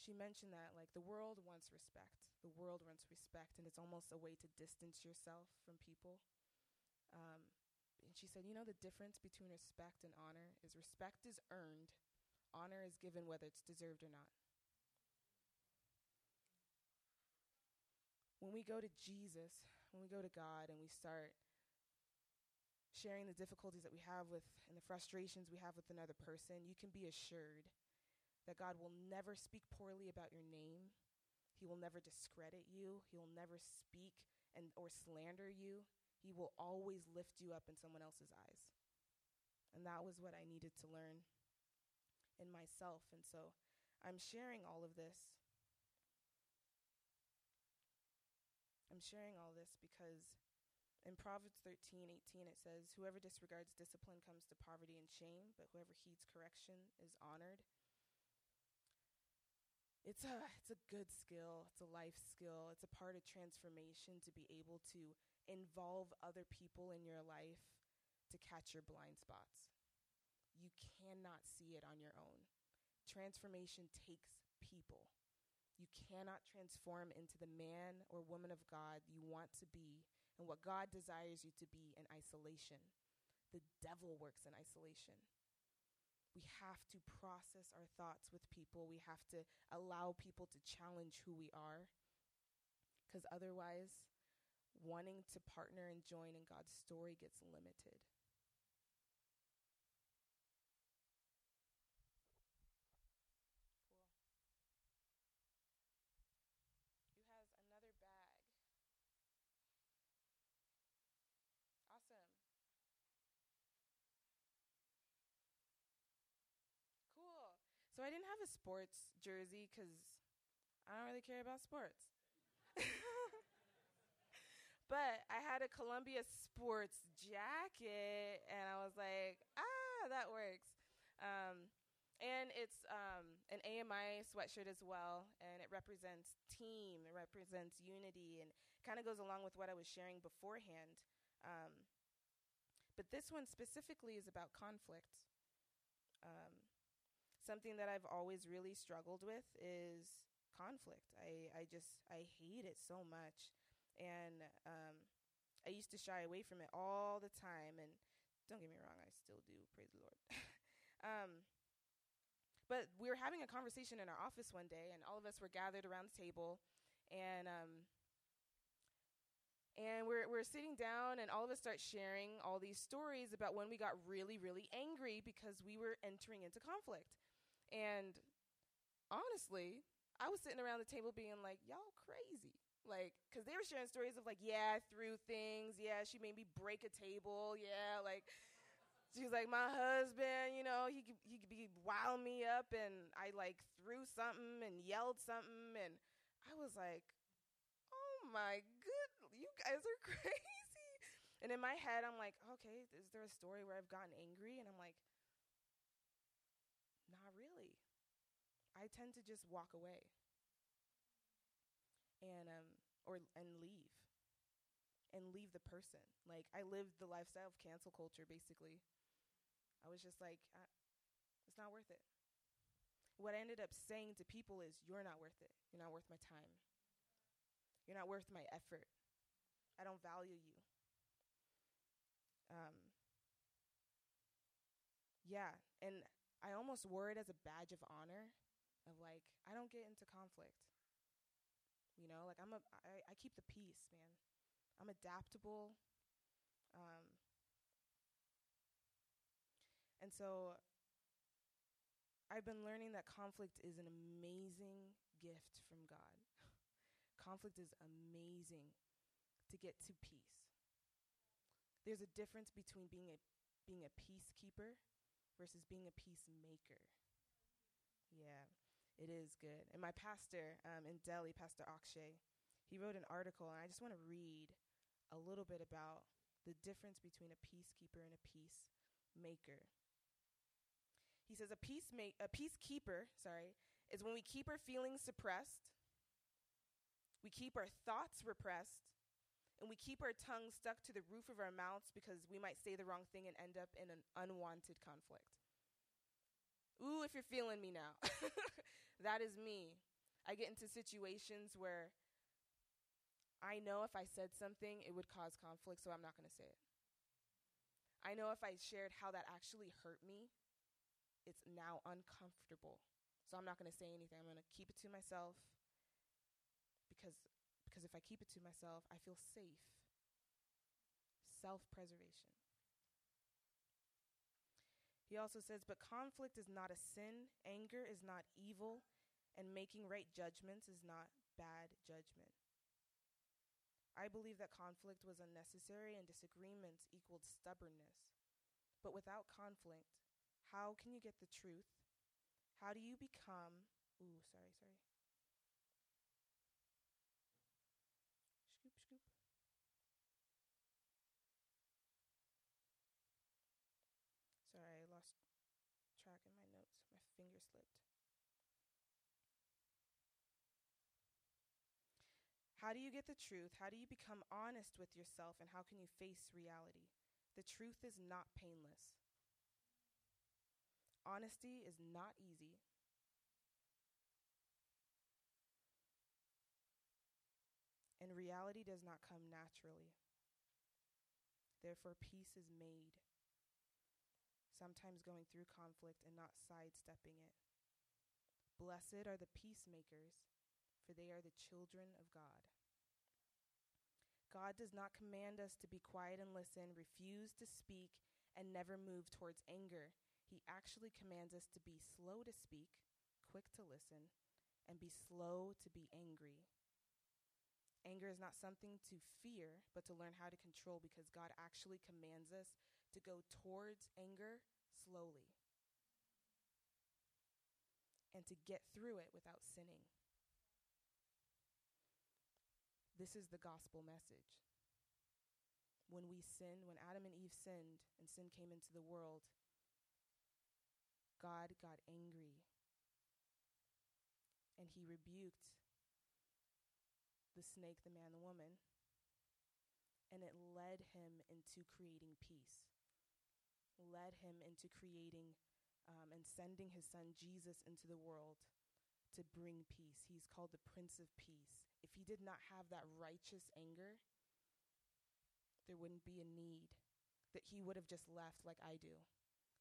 she mentioned that, like, the world wants respect. The world wants respect, and it's almost a way to distance yourself from people. Um, and she said, you know, the difference between respect and honor is respect is earned. Honor is given whether it's deserved or not. When we go to Jesus, when we go to God and we start sharing the difficulties that we have with and the frustrations we have with another person, you can be assured that God will never speak poorly about your name. He will never discredit you. He will never speak and or slander you. He will always lift you up in someone else's eyes. And that was what I needed to learn in myself. And so I'm sharing all of this. I'm sharing all this because in Proverbs thirteen eighteen, it says, whoever disregards discipline comes to poverty and shame, but whoever heeds correction is honored. It's a, it's a good skill. It's a life skill. It's a part of transformation to be able to involve other people in your life to catch your blind spots. You cannot see it on your own. Transformation takes people. You cannot transform into the man or woman of God you want to be and what God desires you to be in isolation. The devil works in isolation. We have to process our thoughts with people. We have to allow people to challenge who we are, because otherwise, wanting to partner and join in God's story gets limited. Has another bag. Awesome. Cool. So I didn't have a sports jersey because I don't really care about sports. But I had a Columbia sports jacket, and I was like, ah, that works. Um, And it's um, an A M I sweatshirt as well, and it represents team, it represents unity, and kind of goes along with what I was sharing beforehand. Um, but this one specifically is about conflict. Um, something that I've always really struggled with is conflict. I, I just, I hate it so much. And um, I used to shy away from it all the time, and don't get me wrong, I still do, praise the Lord. um But we were having a conversation in our office one day, and all of us were gathered around the table, and um, and we're we're sitting down, and all of us start sharing all these stories about when we got really, really angry because we were entering into conflict. And honestly, I was sitting around the table being like, y'all crazy. Like, because they were sharing stories of like, yeah, I threw things, yeah, she made me break a table, yeah, like... She was like, my husband, you know, he could, he could be wilding me up, and I like threw something and yelled something, and I was like, oh my good, you guys are crazy. And in my head, I'm like, okay, is there a story where I've gotten angry? And I'm like, not really. I tend to just walk away and um or and leave. And leave the person. Like, I lived the lifestyle of cancel culture, basically. I was just like, I, it's not worth it. What I ended up saying to people is, you're not worth it. You're not worth my time. You're not worth my effort. I don't value you. Um. Yeah, and I almost wore it as a badge of honor of, like, I don't get into conflict. You know, like, I'm a, I, I keep the peace, man. I'm adaptable. Um, and so I've been learning that conflict is an amazing gift from God. Conflict is amazing to get to peace. There's a difference between being a being a peacekeeper versus being a peacemaker. Yeah, it is good. And my pastor um, in Delhi, Pastor Akshay, he wrote an article, and I just want to read a little bit about the difference between a peacekeeper and a peacemaker. He says a peacema- a peacekeeper, sorry, is when we keep our feelings suppressed, we keep our thoughts repressed, and we keep our tongue stuck to the roof of our mouths because we might say the wrong thing and end up in an unwanted conflict. Ooh, if you're feeling me now. That is me. I get into situations where I know if I said something, it would cause conflict, so I'm not going to say it. I know if I shared how that actually hurt me, it's now uncomfortable. So I'm not going to say anything. I'm going to keep it to myself because, because if I keep it to myself, I feel safe. Self-preservation. He also says, but conflict is not a sin. Anger is not evil. And making right judgments is not bad judgment. I believe that conflict was unnecessary and disagreements equaled stubbornness. But without conflict, how can you get the truth? How do you become... Ooh, sorry, sorry. Scoop, scoop. Sorry, I lost track in my notes. My finger slipped. How do you get the truth? How do you become honest with yourself? And how can you face reality? The truth is not painless. Honesty is not easy. And reality does not come naturally. Therefore, peace is made. Sometimes going through conflict and not sidestepping it. Blessed are the peacemakers, for they are the children of God. God does not command us to be quiet and listen, refuse to speak, and never move towards anger. He actually commands us to be slow to speak, quick to listen, and be slow to be angry. Anger is not something to fear, but to learn how to control, because God actually commands us to go towards anger slowly and to get through it without sinning. This is the gospel message. When we sinned, when Adam and Eve sinned and sin came into the world, God got angry and he rebuked the snake, the man, the woman, and it led him into creating peace, led him into creating um, and sending his son Jesus into the world to bring peace. He's called the Prince of Peace. If he did not have that righteous anger, there wouldn't be a need that he would have just left like I do.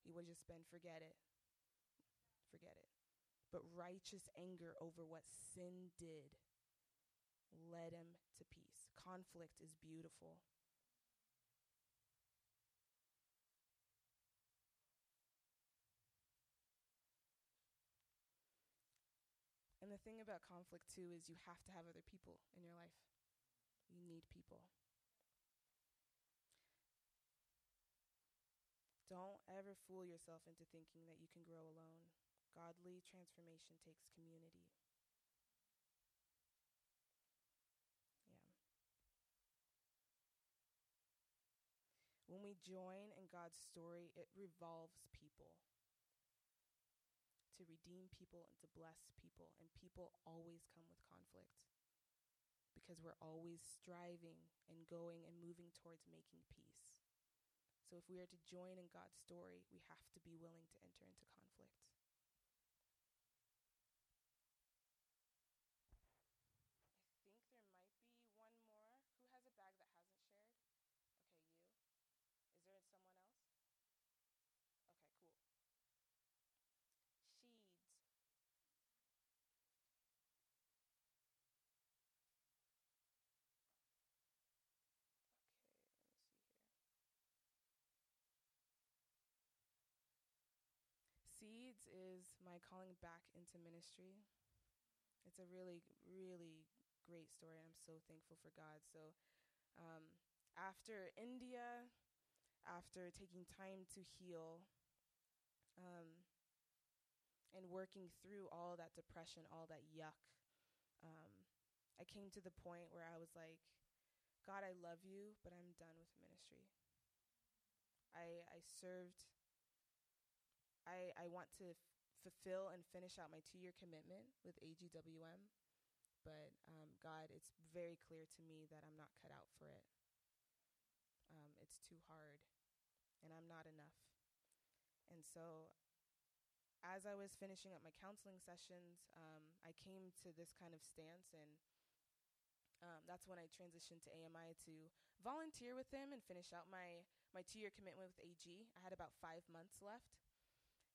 He would have just been, forget it, forget it. But righteous anger over what sin did led him to peace. Conflict is beautiful. And the thing about conflict, too, is you have to have other people in your life. You need people. Don't never fool yourself into thinking that you can grow alone. Godly transformation takes community. Yeah. When we join in God's story, it revolves people to redeem people and to bless people. And people always come with conflict because we're always striving and going and moving towards making peace. So if we are to join in God's story, we have to be willing to enter into conflict. I think there might be one more. Who has a bag that hasn't shared? Okay, you. Is there someone else? Okay, cool. Sheeds. Okay, let me see here. Seeds is my calling back into ministry. It's a really, really great story, and I'm so thankful for God. So um, after India, after taking time to heal um, and working through all that depression, all that yuck, um, I came to the point where I was like, God, I love you, but I'm done with ministry. I I served. I, I want to f- fulfill and finish out my two-year commitment with A G W M, but um, God, it's very clear to me that I'm not cut out for it. Um, it's too hard, and I'm not enough. And so as I was finishing up my counseling sessions, um, I came to this kind of stance, and um, that's when I transitioned to A M I to volunteer with them and finish out my, my two-year commitment with A G. I had about five months left.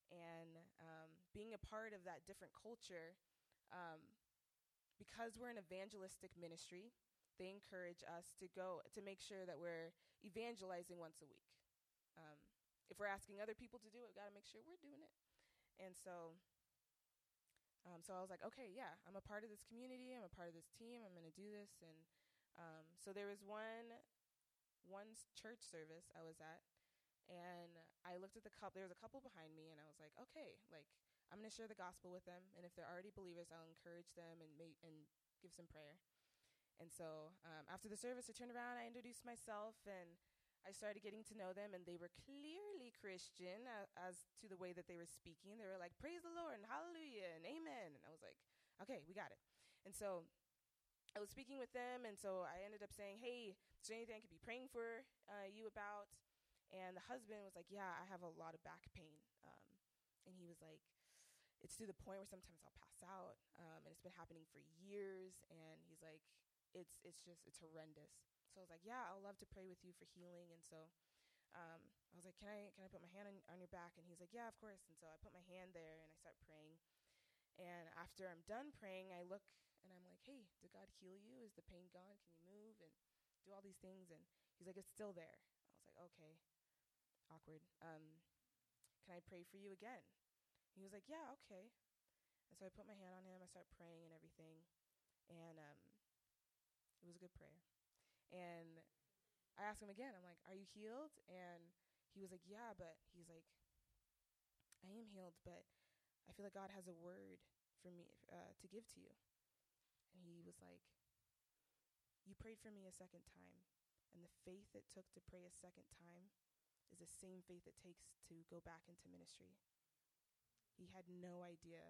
And um, being a part of that different culture, um, because we're an evangelistic ministry, they encourage us to go to make sure that we're evangelizing once a week. Um, if we're asking other people to do it, we've got to make sure we're doing it. And so, um, so I was like, okay, yeah, I'm a part of this community. I'm a part of this team. I'm going to do this. And um, so there was one, one church service I was at. And I looked at the couple, there was a couple behind me, and I was like, okay, like, I'm going to share the gospel with them. And if they're already believers, I'll encourage them and ma- and give some prayer. And so um, after the service, I turned around, I introduced myself, and I started getting to know them. And they were clearly Christian uh, as to the way that they were speaking. They were like, praise the Lord and hallelujah and amen. And I was like, okay, we got it. And so I was speaking with them. And so I ended up saying, hey, is there anything I could be praying for uh, you about? And the husband was like, yeah, I have a lot of back pain. Um, and he was like, it's to the point where sometimes I'll pass out. Um, and it's been happening for years. And he's like, it's it's just, it's horrendous. So I was like, yeah, I'll love to pray with you for healing. And so um, I was like, can I can I put my hand on, on your back? And he's like, yeah, of course. And so I put my hand there and I start praying. And after I'm done praying, I look and I'm like, hey, did God heal you? Is the pain gone? Can you move and do all these things? And he's like, it's still there. I was like, okay. Awkward. Um, can I pray for you again? And he was like, yeah, okay. And so I put my hand on him. I start praying and everything. And um, it was a good prayer. And I asked him again. I'm like, are you healed? And he was like, yeah, but he's like, I am healed, but I feel like God has a word for me uh, to give to you. And he was like, you prayed for me a second time. And the faith it took to pray a second time is the same faith it takes to go back into ministry. He had no idea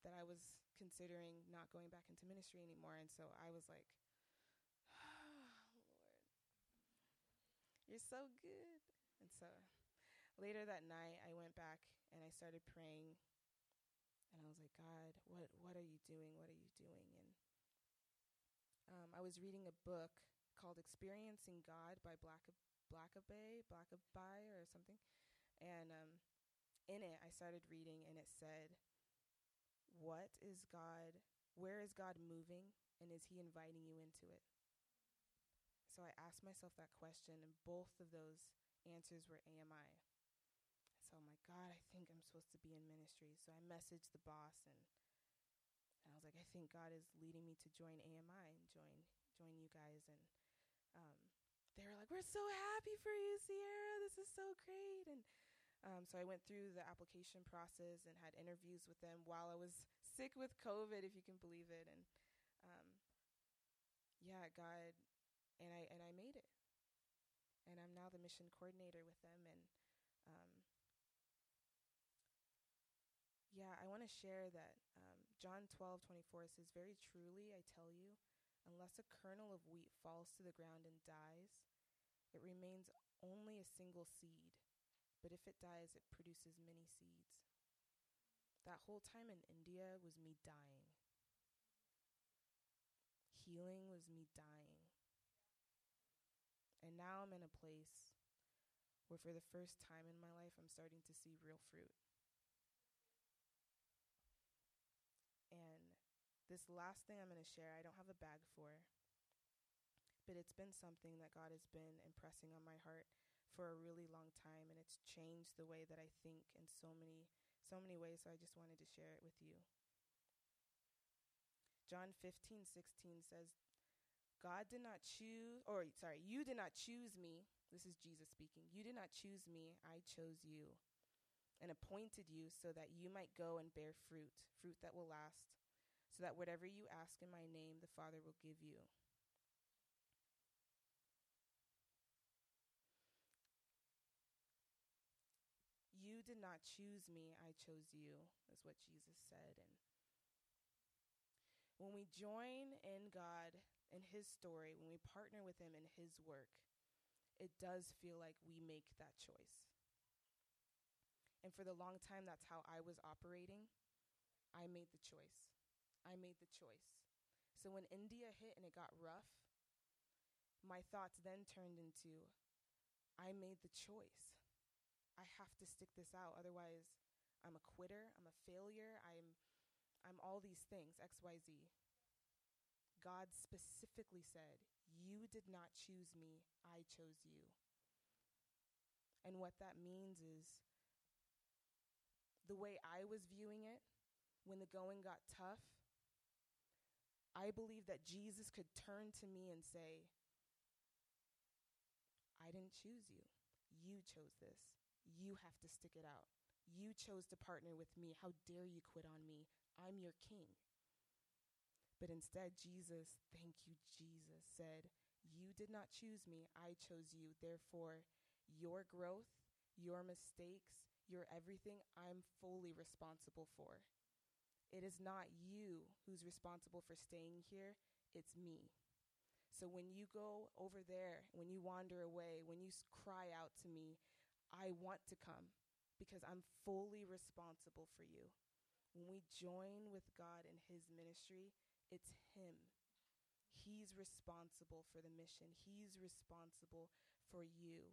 that I was considering not going back into ministry anymore. And so I was like, oh, Lord, you're so good. And so later that night, I went back and I started praying. And I was like, God, what, what are you doing? What are you doing? And um, I was reading a book called Experiencing God by Black Blackaby, Blackaby or something. And um, in it, I started reading, and it said, what is God, where is God moving, and is he inviting you into it? So I asked myself that question, and both of those answers were A M I. So I'm like, God, I think I'm supposed to be in ministry. So I messaged the boss, and, and I was like, I think God is leading me to join A M I and join, join you guys. And um, they were like, we're so happy for you, Sierra. This is so great. And Um, so I went through the application process and had interviews with them while I was sick with COVID, if you can believe it. And um, yeah, God, and I and I made it. And I'm now the mission coordinator with them. And um, yeah, I want to share that um, John twelve twenty-four says, "Very truly, I tell you, unless a kernel of wheat falls to the ground and dies, it remains only a single seed. But if it dies, it produces many seeds." That whole time in India was me dying. Healing was me dying. And now I'm in a place where for the first time in my life, I'm starting to see real fruit. And this last thing I'm going to share, I don't have a bag for, but it's been something that God has been impressing on my heart for a really long time, and it's changed the way that I think in so many, so many ways, so I just wanted to share it with you. John fifteen sixteen says, God did not choose, or sorry, you did not choose me. This is Jesus speaking. You did not choose me. I chose you and appointed you so that you might go and bear fruit, fruit that will last, so that whatever you ask in my name, the Father will give you. You did not choose me. I chose you, is what Jesus said. And when we join in God, in his story, when we partner with him in his work, it does feel like we make that choice. And for the long time, that's how I was operating. I made the choice. I made the choice. So when India hit and it got rough, my thoughts then turned into, I made the choice. I have to stick this out. Otherwise, I'm a quitter. I'm a failure. I'm, I'm all these things, X, Y, Z. God specifically said, you did not choose me, I chose you. And what that means is the way I was viewing it, when the going got tough, I believed that Jesus could turn to me and say, I didn't choose you. You chose this. You have to stick it out. You chose to partner with me. How dare you quit on me? I'm your king. But instead, Jesus, thank you, Jesus, said, you did not choose me, I chose you. Therefore, your growth, your mistakes, your everything, I'm fully responsible for. It is not you who's responsible for staying here, it's me. So when you go over there, when you wander away, when you cry out to me, I want to come because I'm fully responsible for you. When we join with God in his ministry, it's him. He's responsible for the mission. He's responsible for you.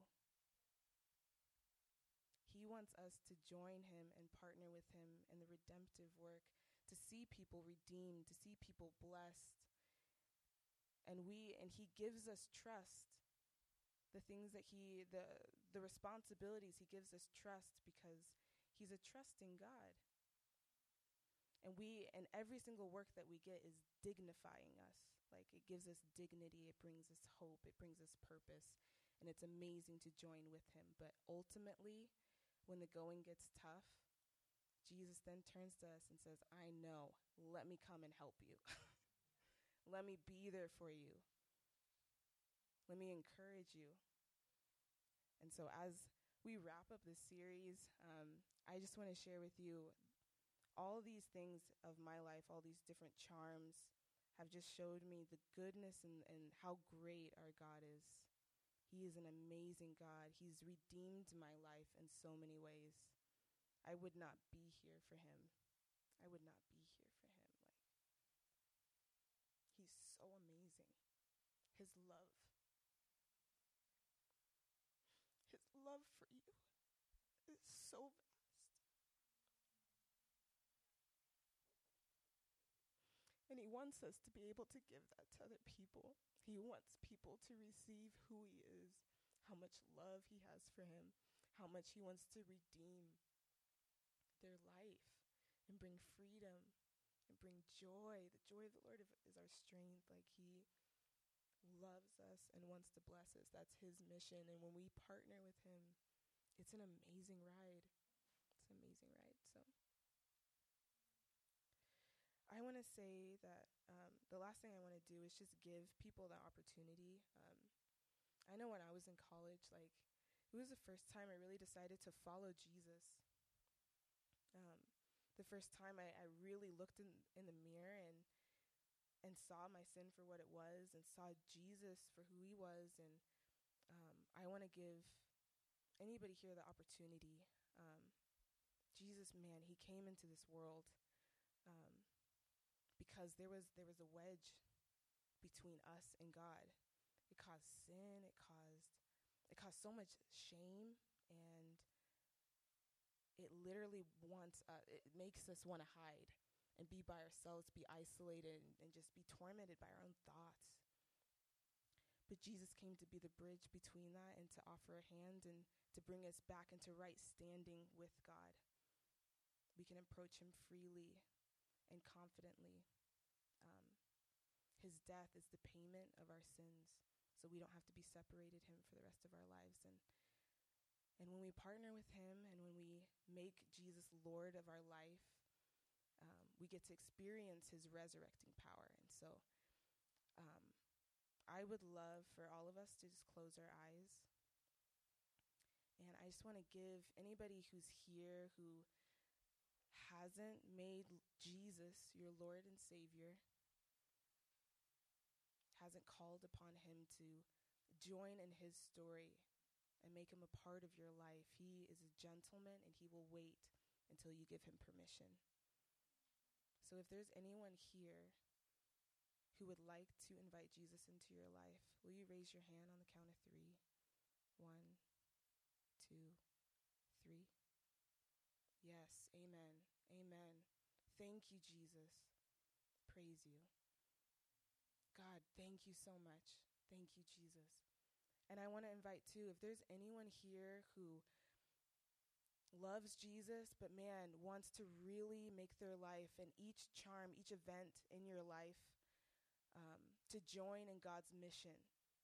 He wants us to join him and partner with him in the redemptive work, to see people redeemed, to see people blessed. And we and he gives us trust. The things that he, the the responsibilities, he gives us trust because he's a trusting God. And we, and every single work that we get is dignifying us. Like, it gives us dignity, it brings us hope, it brings us purpose, and it's amazing to join with him. But ultimately, when the going gets tough, Jesus then turns to us and says, I know, let me come and help you. Let me be there for you. Let me encourage you. And so as we wrap up this series, um, I just want to share with you all these things of my life, all these different charms have just showed me the goodness and, and how great our God is. He is an amazing God. He's redeemed my life in so many ways. I would not be here for him. I would not be here for him. Like, he's so amazing. His love. His love for you is so vast. And he wants us to be able to give that to other people. He wants people to receive who he is, how much love he has for him, how much he wants to redeem their life and bring freedom and bring joy. The joy of the Lord is our strength. Like, he loves us and wants to bless us. That's his mission. And when we partner with him, it's an amazing ride. It's an amazing ride. So I want to say that um, the last thing I want to do is just give people the opportunity. Um, I know when I was in college, like, it was the first time I really decided to follow Jesus. Um, the first time I, I really looked in, in the mirror and and saw my sin for what it was and saw Jesus for who he was. And um, I want to give anybody here the opportunity. Um, Jesus, man, he came into this world um, because there was there was a wedge between us and God. It caused sin. It caused it caused so much shame, and it literally wants uh, it makes us want to hide and be by ourselves, be isolated, and, and just be tormented by our own thoughts. But Jesus came to be the bridge between that and to offer a hand and to bring us back into right standing with God. We can approach him freely and confidently. Um, his death is the payment of our sins, so we don't have to be separated him for the rest of our lives. And and when we partner with him and when we make Jesus Lord of our life, um, we get to experience his resurrecting power. And so um, I would love for all of us to just close our eyes. And I just want to give anybody who's here who hasn't made Jesus your Lord and Savior, hasn't called upon him to join in his story and make him a part of your life. He is a gentleman, and he will wait until you give him permission. So if there's anyone here who would like to invite Jesus into your life, will you raise your hand on the count of three? One, two, three. Yes, amen, amen. Thank you, Jesus. Praise you. God, thank you so much. Thank you, Jesus. And I want to invite, too, if there's anyone here who loves Jesus, but, man, wants to really make their life and each charm, each event in your life um, to join in God's mission,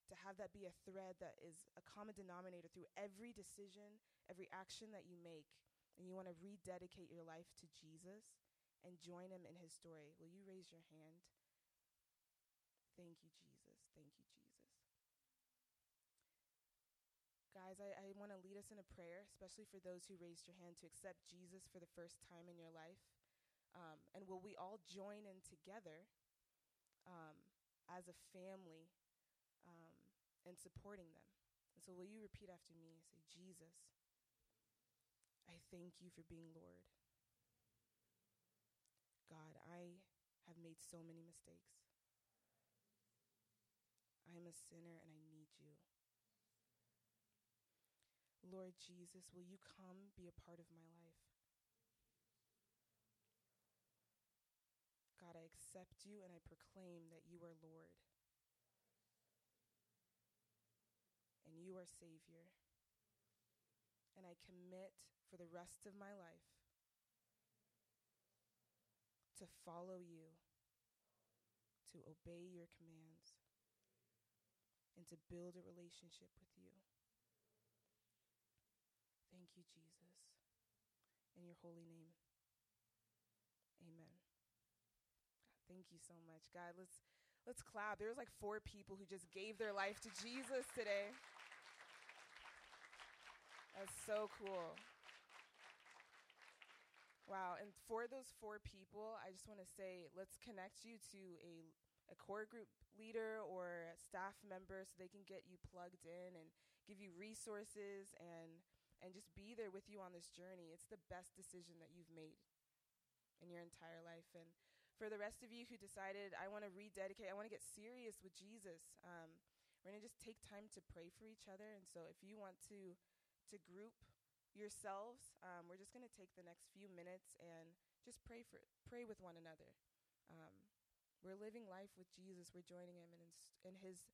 to have that be a thread that is a common denominator through every decision, every action that you make, and you want to rededicate your life to Jesus and join him in his story, will you raise your hand? Thank you, Jesus. Thank you, Jesus. Guys, I, I want to lead us in a prayer, especially for those who raised your hand to accept Jesus for the first time in your life. Um, and will we all join in together um, as a family um, and supporting them? And so will you repeat after me? Say, Jesus, I thank you for being Lord. God, I have made so many mistakes. I am a sinner and I need you. Lord Jesus, will you come be a part of my life? God, I accept you and I proclaim that you are Lord and you are Savior. And I commit for the rest of my life to follow you, to obey your commands, and to build a relationship with you. Thank you, Jesus. In your holy name, amen. Thank you so much, God. Let's let's clap. There was like four people who just gave their life to Jesus today. That's so cool. Wow. And for those four people, I just want to say, let's connect you to a a core group leader or a staff member so they can get you plugged in and give you resources and and just be there with you on this journey. It's the best decision that you've made in your entire life. And for the rest of you who decided, I want to rededicate, I want to get serious with Jesus, um, we're going to just take time to pray for each other. And so if you want to to group yourselves, um, we're just going to take the next few minutes and just pray for pray with one another. Um, we're living life with Jesus. We're joining him in, in his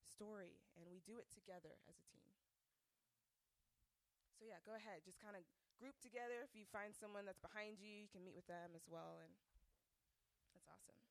story, and we do it together as a team. So yeah, go ahead. Just kind of group together. If you find someone that's behind you, you can meet with them as well. And that's awesome.